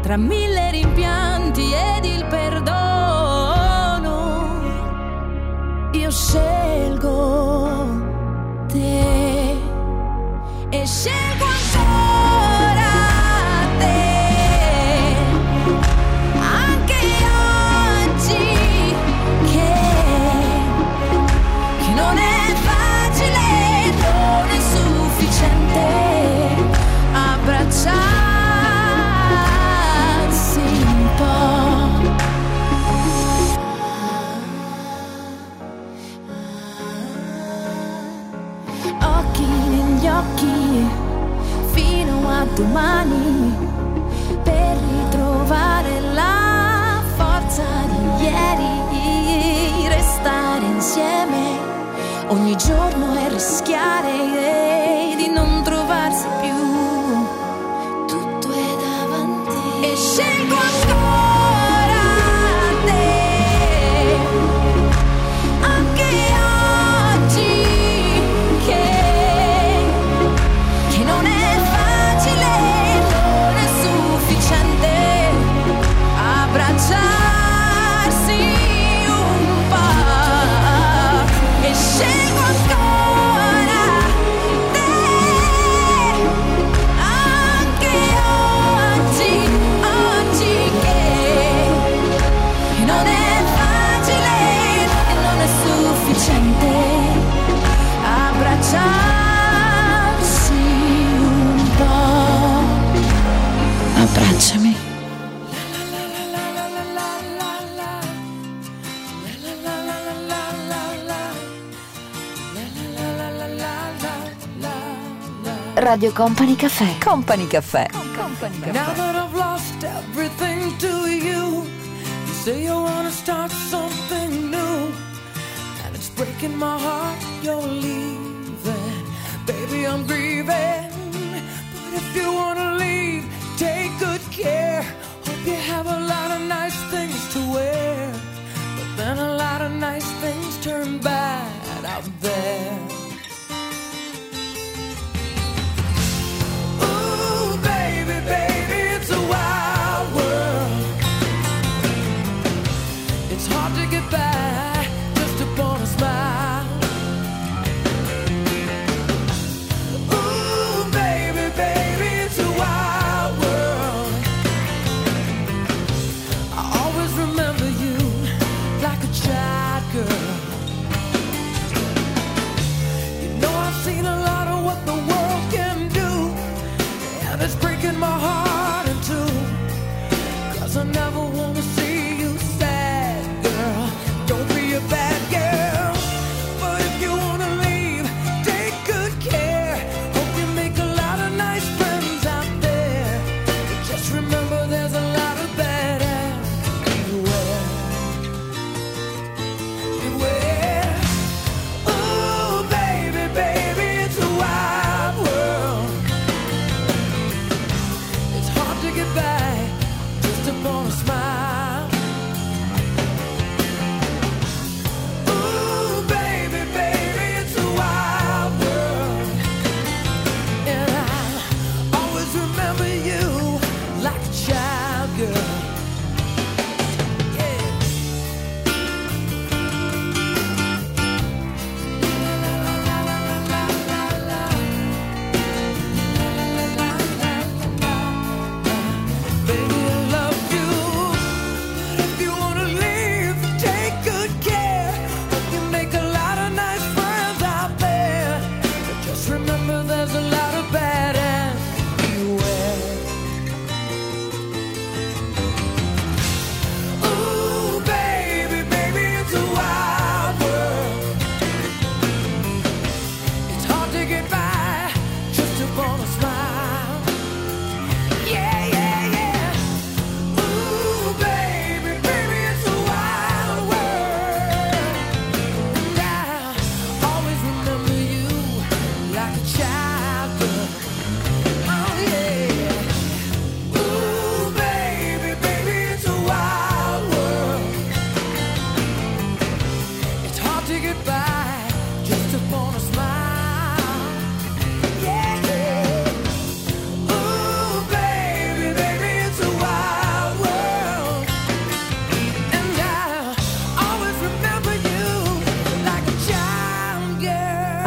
tra mille rimpianti ed il perdono, io scelgo te e scelgo ancora te, anche oggi che, che non è facile, non è sufficiente abbracciare. Fino a domani per ritrovare la forza di ieri, restare insieme ogni giorno e rischiare di non trovarsi più, tutto è davanti e scelgo ancora. Radio Company Caffè. Company Caffè. Company Caffè. Now that I've lost everything to you, you say you wanna start something new, and it's breaking my heart you're leaving. Baby, I'm grieving, but if you wanna leave, take good care. Hope you have a lot of nice things to wear, but then a lot of nice things turn bad out there. Ooh.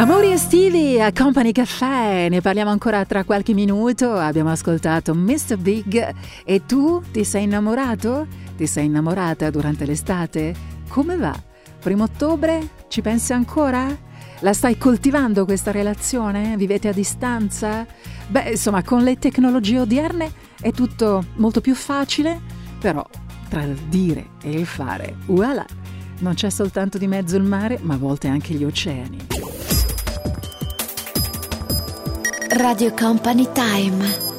Amori estivi a Company Caffè, ne parliamo ancora tra qualche minuto. Abbiamo ascoltato mister Big. E tu ti sei innamorato? Ti sei innamorata durante l'estate? Come va? Primo ottobre? Ci pensi ancora? La stai coltivando questa relazione? Vivete a distanza? Beh, insomma, con le tecnologie odierne è tutto molto più facile, però tra il dire e il fare, voilà, non c'è soltanto di mezzo il mare, ma a volte anche gli oceani. Radio Company Time.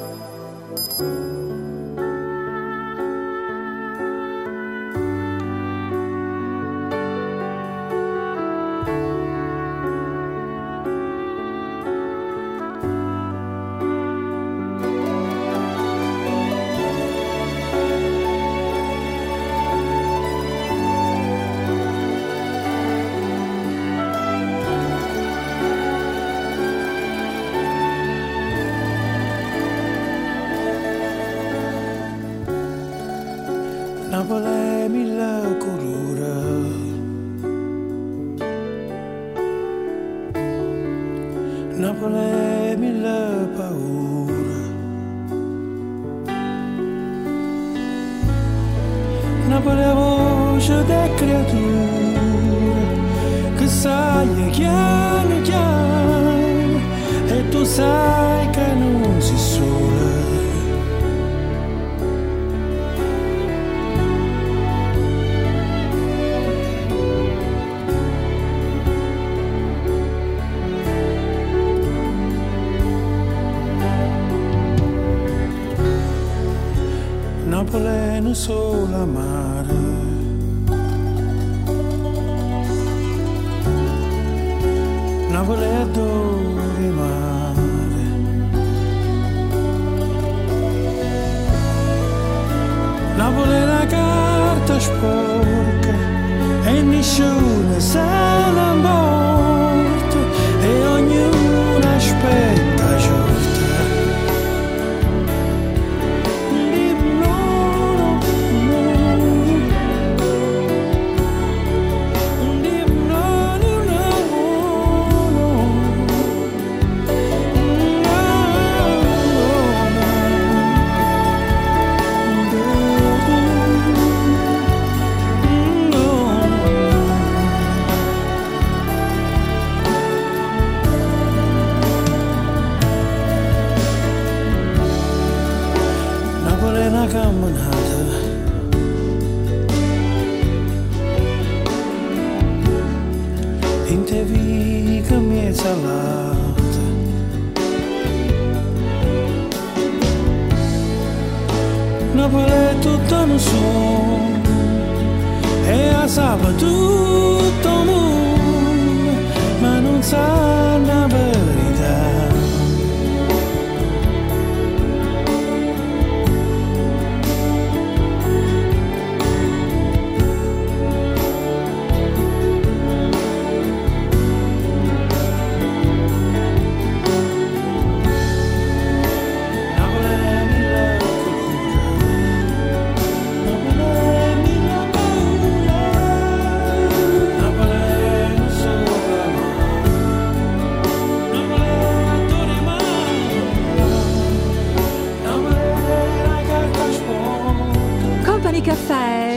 Napoleone solo amare, Napoleone dove rimane, Napoleone la carta sporca e nessuno se n'è morto e ognuno aspetta giorno.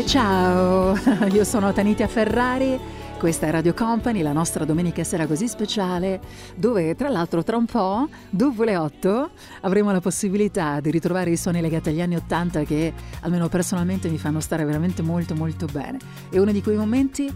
Ciao, io sono Tanita Ferrari, questa è Radio Company, la nostra domenica sera così speciale, dove tra l'altro tra un po', dopo le otto, avremo la possibilità di ritrovare i suoni legati agli anni ottanta che almeno personalmente mi fanno stare veramente molto molto bene. È uno di quei momenti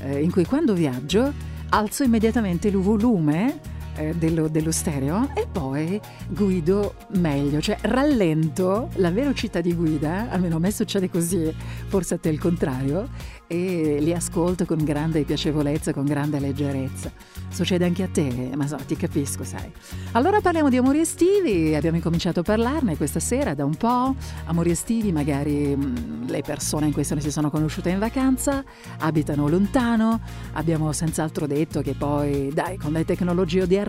eh, in cui quando viaggio alzo immediatamente il volume eh, dello, dello stereo e poi guido meglio, cioè rallento la velocità di guida, almeno a me succede così, forse a te il contrario, e li ascolto con grande piacevolezza, con grande leggerezza. Succede anche a te, ma so, ti capisco, sai. Allora parliamo di amori estivi, abbiamo incominciato a parlarne questa sera da un po', amori estivi, magari mh, le persone in questione si sono conosciute in vacanza, abitano lontano, abbiamo senz'altro detto che poi, dai, con le tecnologie odierne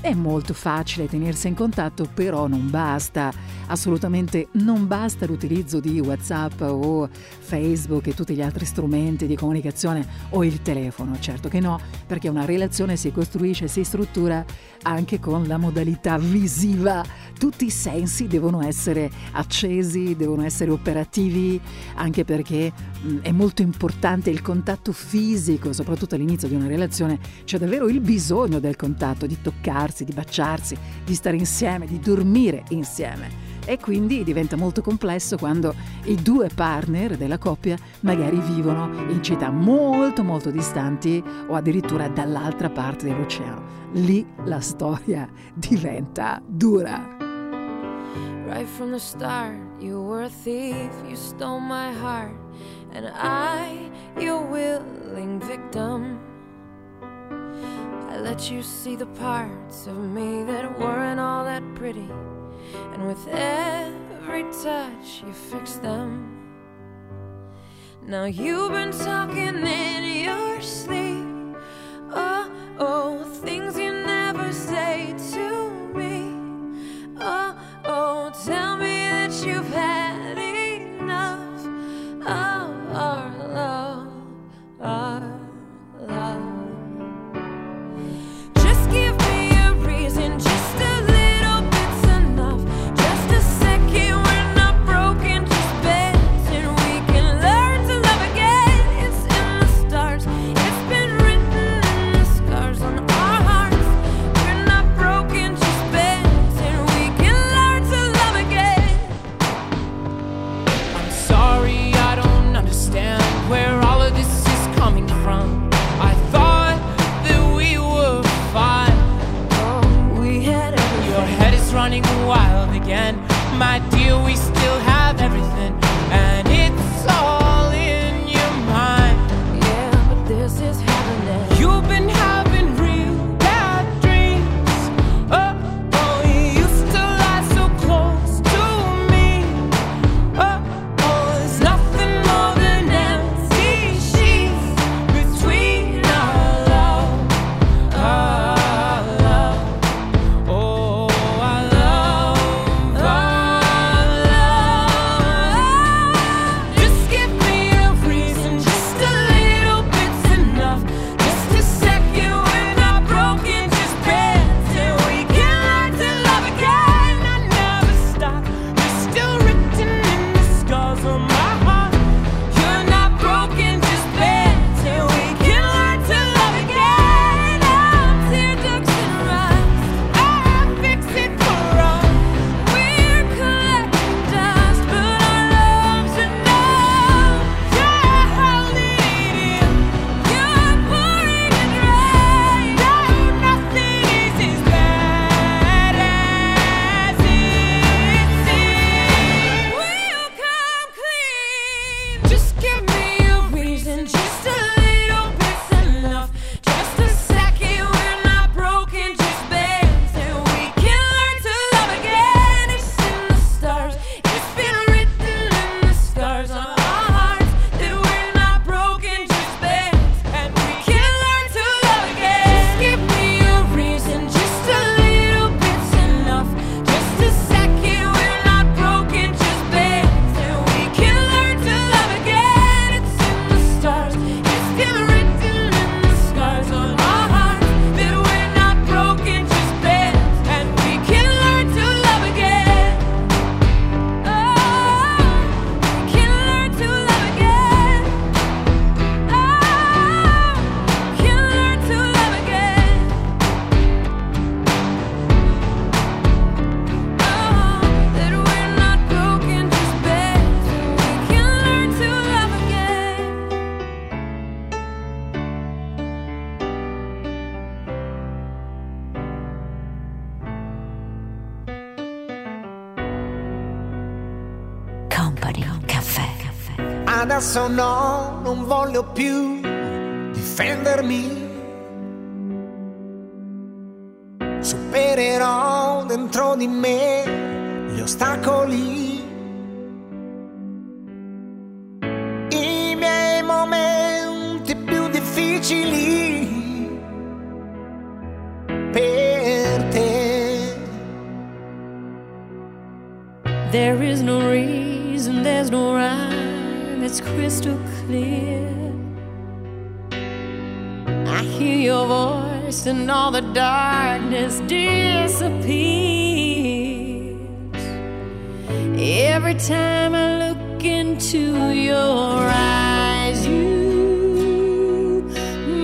è molto facile tenersi in contatto, però non basta, assolutamente non basta l'utilizzo di WhatsApp o Facebook e tutti gli altri strumenti strumenti di comunicazione o il telefono, certo che no, perché una relazione si costruisce, si struttura anche con la modalità visiva. Tutti i sensi devono essere accesi, devono essere operativi, anche perché mh, è molto importante il contatto fisico, soprattutto all'inizio di una relazione c'è davvero il bisogno del contatto, di toccarsi, di baciarsi, di stare insieme, di dormire insieme. E quindi diventa molto complesso quando i due partner della coppia magari vivono in città molto molto distanti o addirittura dall'altra parte dell'oceano. Lì la storia diventa dura. Right from the start, you were a thief, you stole my heart, and I, your willing victim. I let you see the parts of me that weren't all that pretty. And with every touch you fix them. Now you've been talking in your sleep. Oh, oh, things you never say to me. Oh, oh, tell me that you've had enough of our love, our love. Just give me a reason, just a my dear, we still have everything, and it's all in your mind. Yeah, but this is happening. You've been having real bad dreams. Oh, oh, you used to lie so close to me. Oh, oh, there's nothing more than empty sheets between our love, our love. Oh, I love. Adesso no, non voglio più difendermi. Supererò dentro di me gli ostacoli. I miei momenti più difficili per te. There is no reason, there's no rhyme. that's crystal clear. I hear your voice and all the darkness disappears. Every time I look into your eyes, you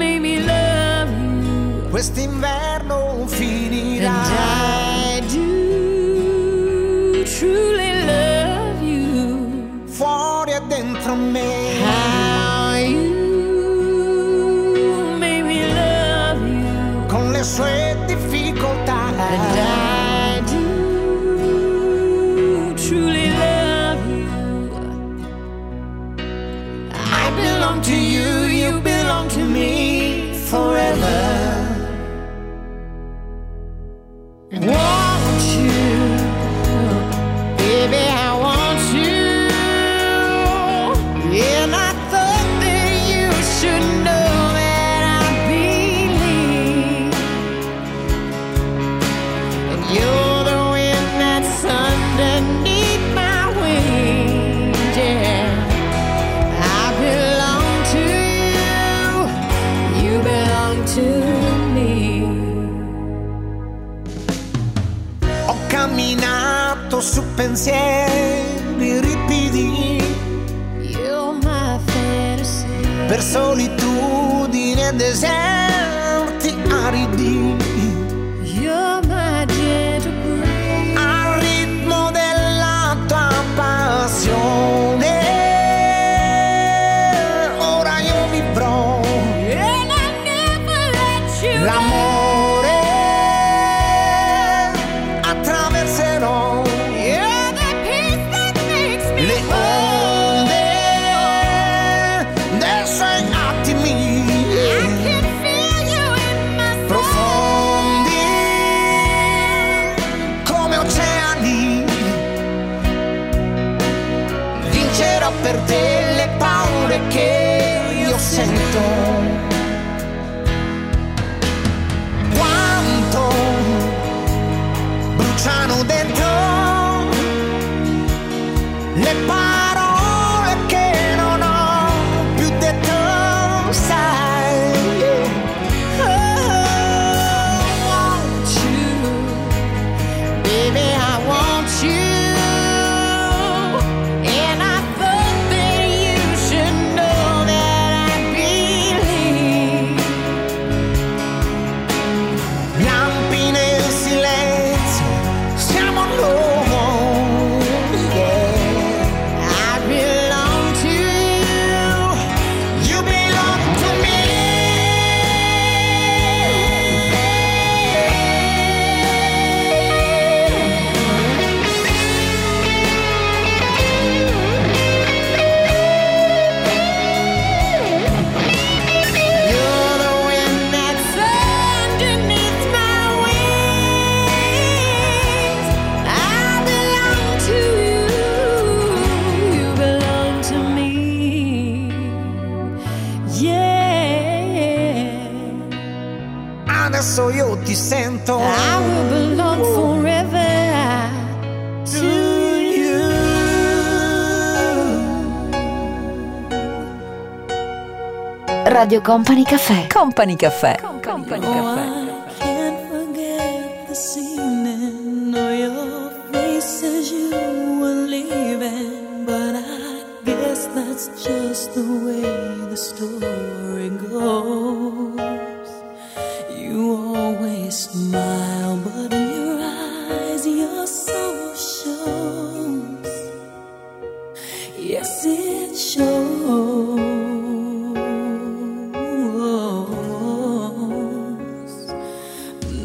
make me love you. Quest'inverno finirà. And I do truly love you. Fuori e dentro me. How you make me love you. Con le sue difficoltà. And I do truly love you. I belong to you, you belong to me forever. Su pensieri ripidi, you're my fantasy. Per solitudine e deserti aridi, you're my gentle breeze. Al ritmo della tua passione ora io vivrò, and I never let you l'amore. Per delle paure che io sento, quanto bruciano dentro le parole che non ho più detto, sai. Oh, I want you, baby, I want you. Adesso io ti sento. I will belong forever to you. Radio Company Caffè. Company Caffè. Company Caffè. I can't forget this evening, no, your face as you were leaving, but I guess that's just the way the story goes. You always smile, but in your eyes you're so shows. Yes, it shows.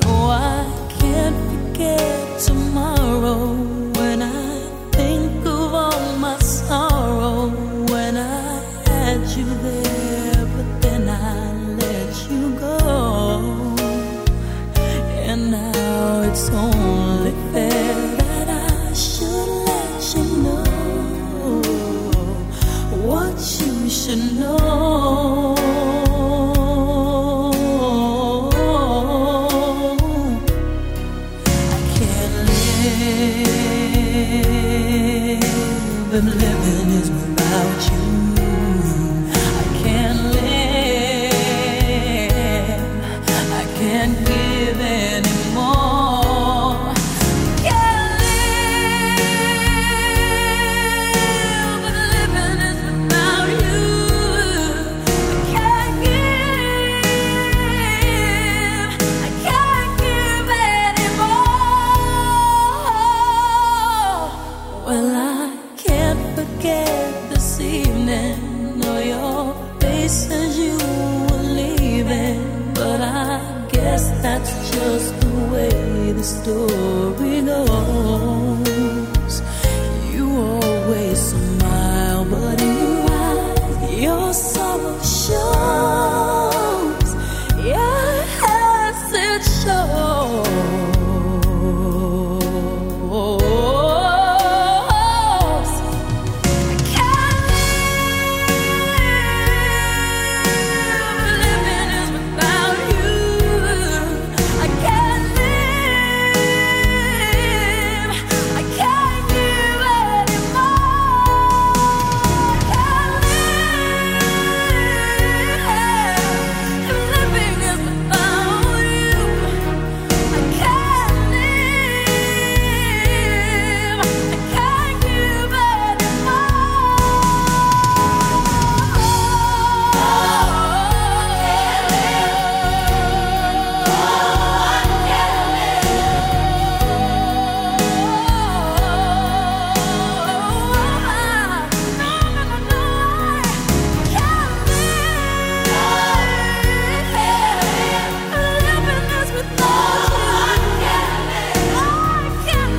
No, I can't forget tomorrow when I think of all my sorrow, when I had you there, but then I let you go. And now it's only fair that I should let you know what you should know. I can't live, and living is without you.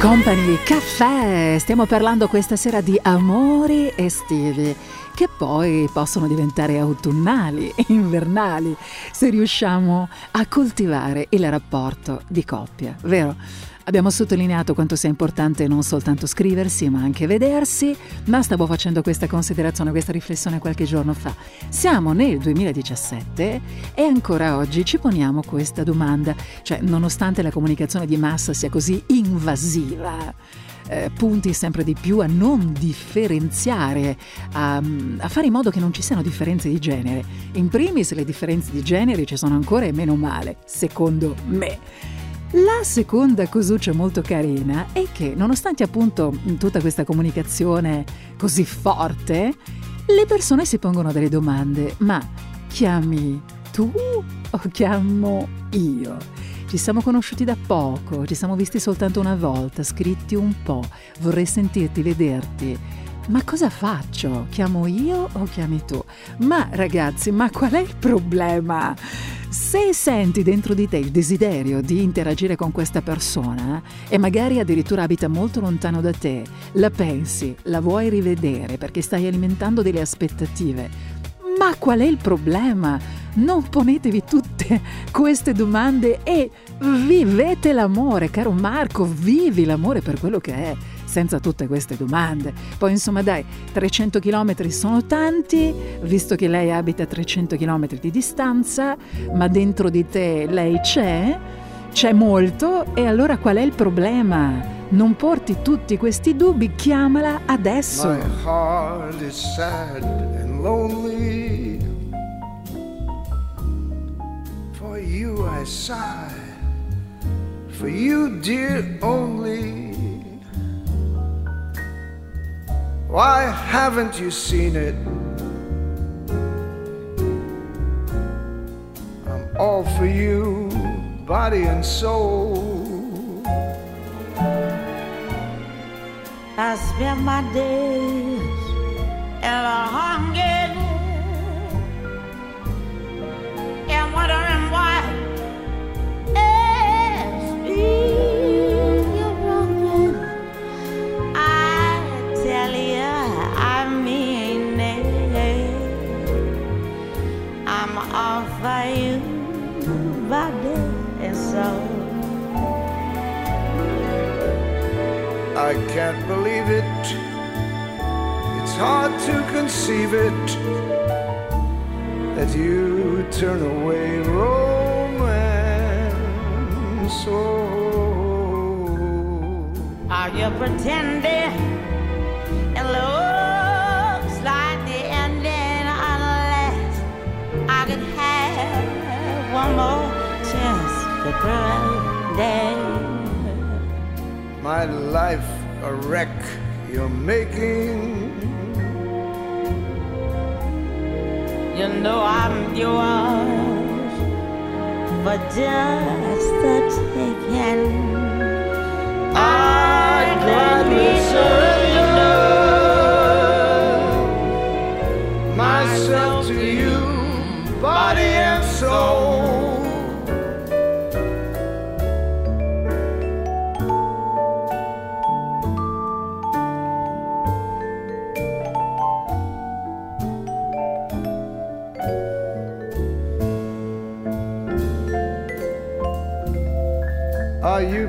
Company Caffè. Stiamo parlando questa sera di amori estivi che poi possono diventare autunnali e invernali se riusciamo a coltivare il rapporto di coppia, vero? Abbiamo sottolineato quanto sia importante non soltanto scriversi ma anche vedersi, ma stavo facendo questa considerazione, questa riflessione qualche giorno fa. Siamo nel duemiladiciassette e ancora oggi ci poniamo questa domanda, cioè nonostante la comunicazione di massa sia così invasiva, eh, punti sempre di più a non differenziare, a, a fare in modo che non ci siano differenze di genere. In primis le differenze di genere ci sono ancora e meno male, secondo me. La seconda cosuccia molto carina è che, nonostante appunto tutta questa comunicazione così forte, le persone si pongono delle domande. Ma chiami tu o chiamo io? Ci siamo conosciuti da poco, ci siamo visti soltanto una volta, scritti un po', vorrei sentirti, vederti. Ma cosa faccio? Chiamo io o chiami tu? Ma ragazzi, ma qual è il problema? Se senti dentro di te il desiderio di interagire con questa persona e magari addirittura abita molto lontano da te, la pensi, la vuoi rivedere perché stai alimentando delle aspettative, ma qual è il problema? Non ponetevi tutte queste domande e vivete l'amore, caro Marco, vivi l'amore per quello che è, senza tutte queste domande. Poi insomma dai, trecento chilometri sono tanti, visto che lei abita a trecento chilometri di distanza, ma dentro di te lei c'è, c'è molto, e allora qual è il problema? Non porti tutti questi dubbi, chiamala adesso. My heart is sad and lonely. For you I sigh, for you dear only. Why haven't you seen it? I'm all for you, body and soul. I spend my days in a hunger and wondering why it's me you're wrong. I tell you. Offer you body and soul. I can't believe it. It's hard to conceive it that you turn away romance. Oh, are you pretending? It looks like the ending, unless I could have one more chance to pretend. My life a wreck you're making. You know I'm yours, but just the taking. I gladly surrender myself to you. Body and soul. Are you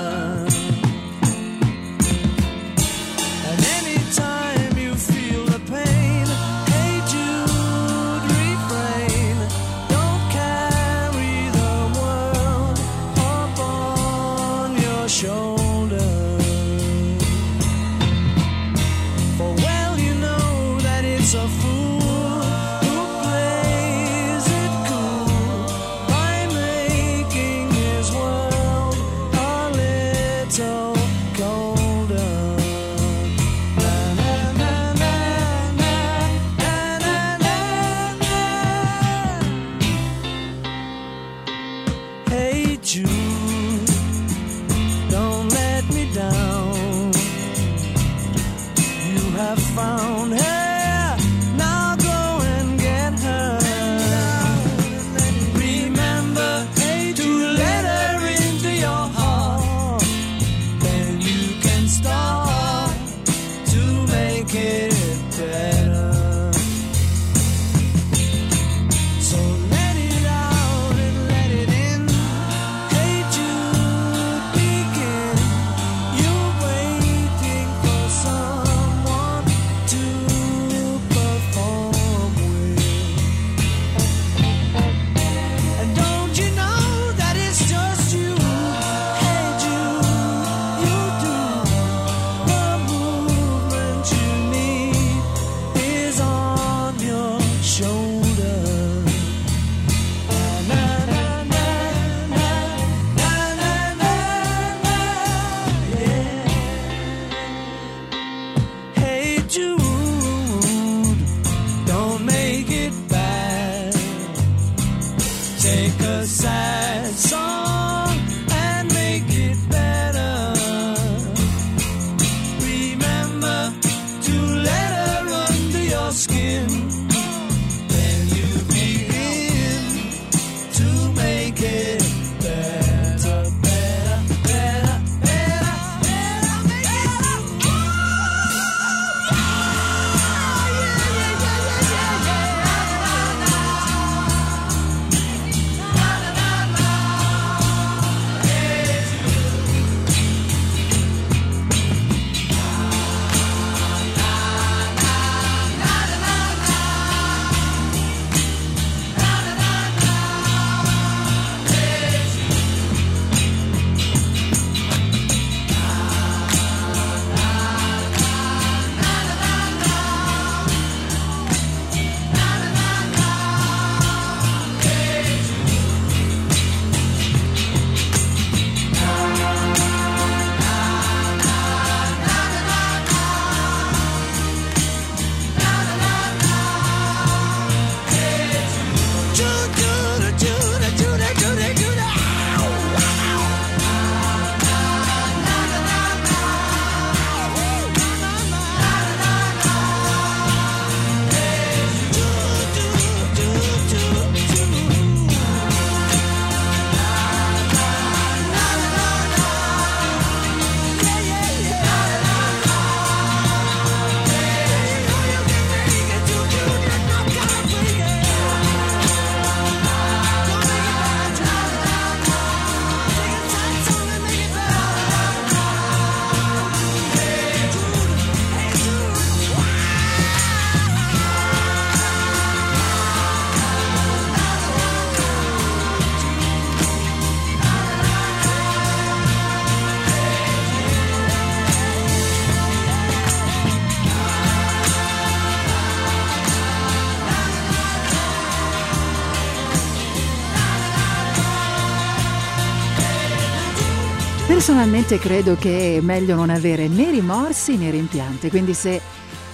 Personalmente credo che è meglio non avere né rimorsi né rimpianti, quindi se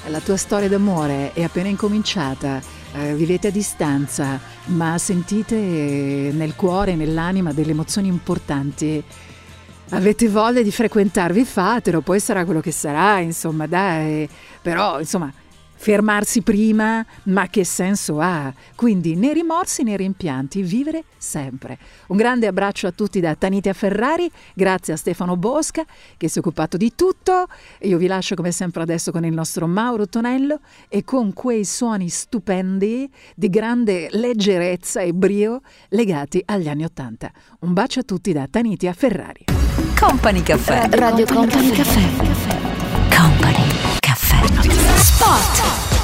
la tua storia d'amore è appena incominciata, eh, vivete a distanza, ma sentite nel cuore e nell'anima delle emozioni importanti, avete voglia di frequentarvi, fatelo, poi sarà quello che sarà, insomma, dai, però, insomma, fermarsi prima, ma che senso ha? Quindi né rimorsi né rimpianti, vivere sempre. Un grande abbraccio a tutti da Tanita Ferrari, grazie a Stefano Bosca che si è occupato di tutto. Io vi lascio come sempre adesso con il nostro Mauro Tonello e con quei suoni stupendi di grande leggerezza e brio legati agli anni Ottanta. Un bacio a tutti da Tanita Ferrari. Company Caffè. Radio Company Caffè. Company Caffè. Sport.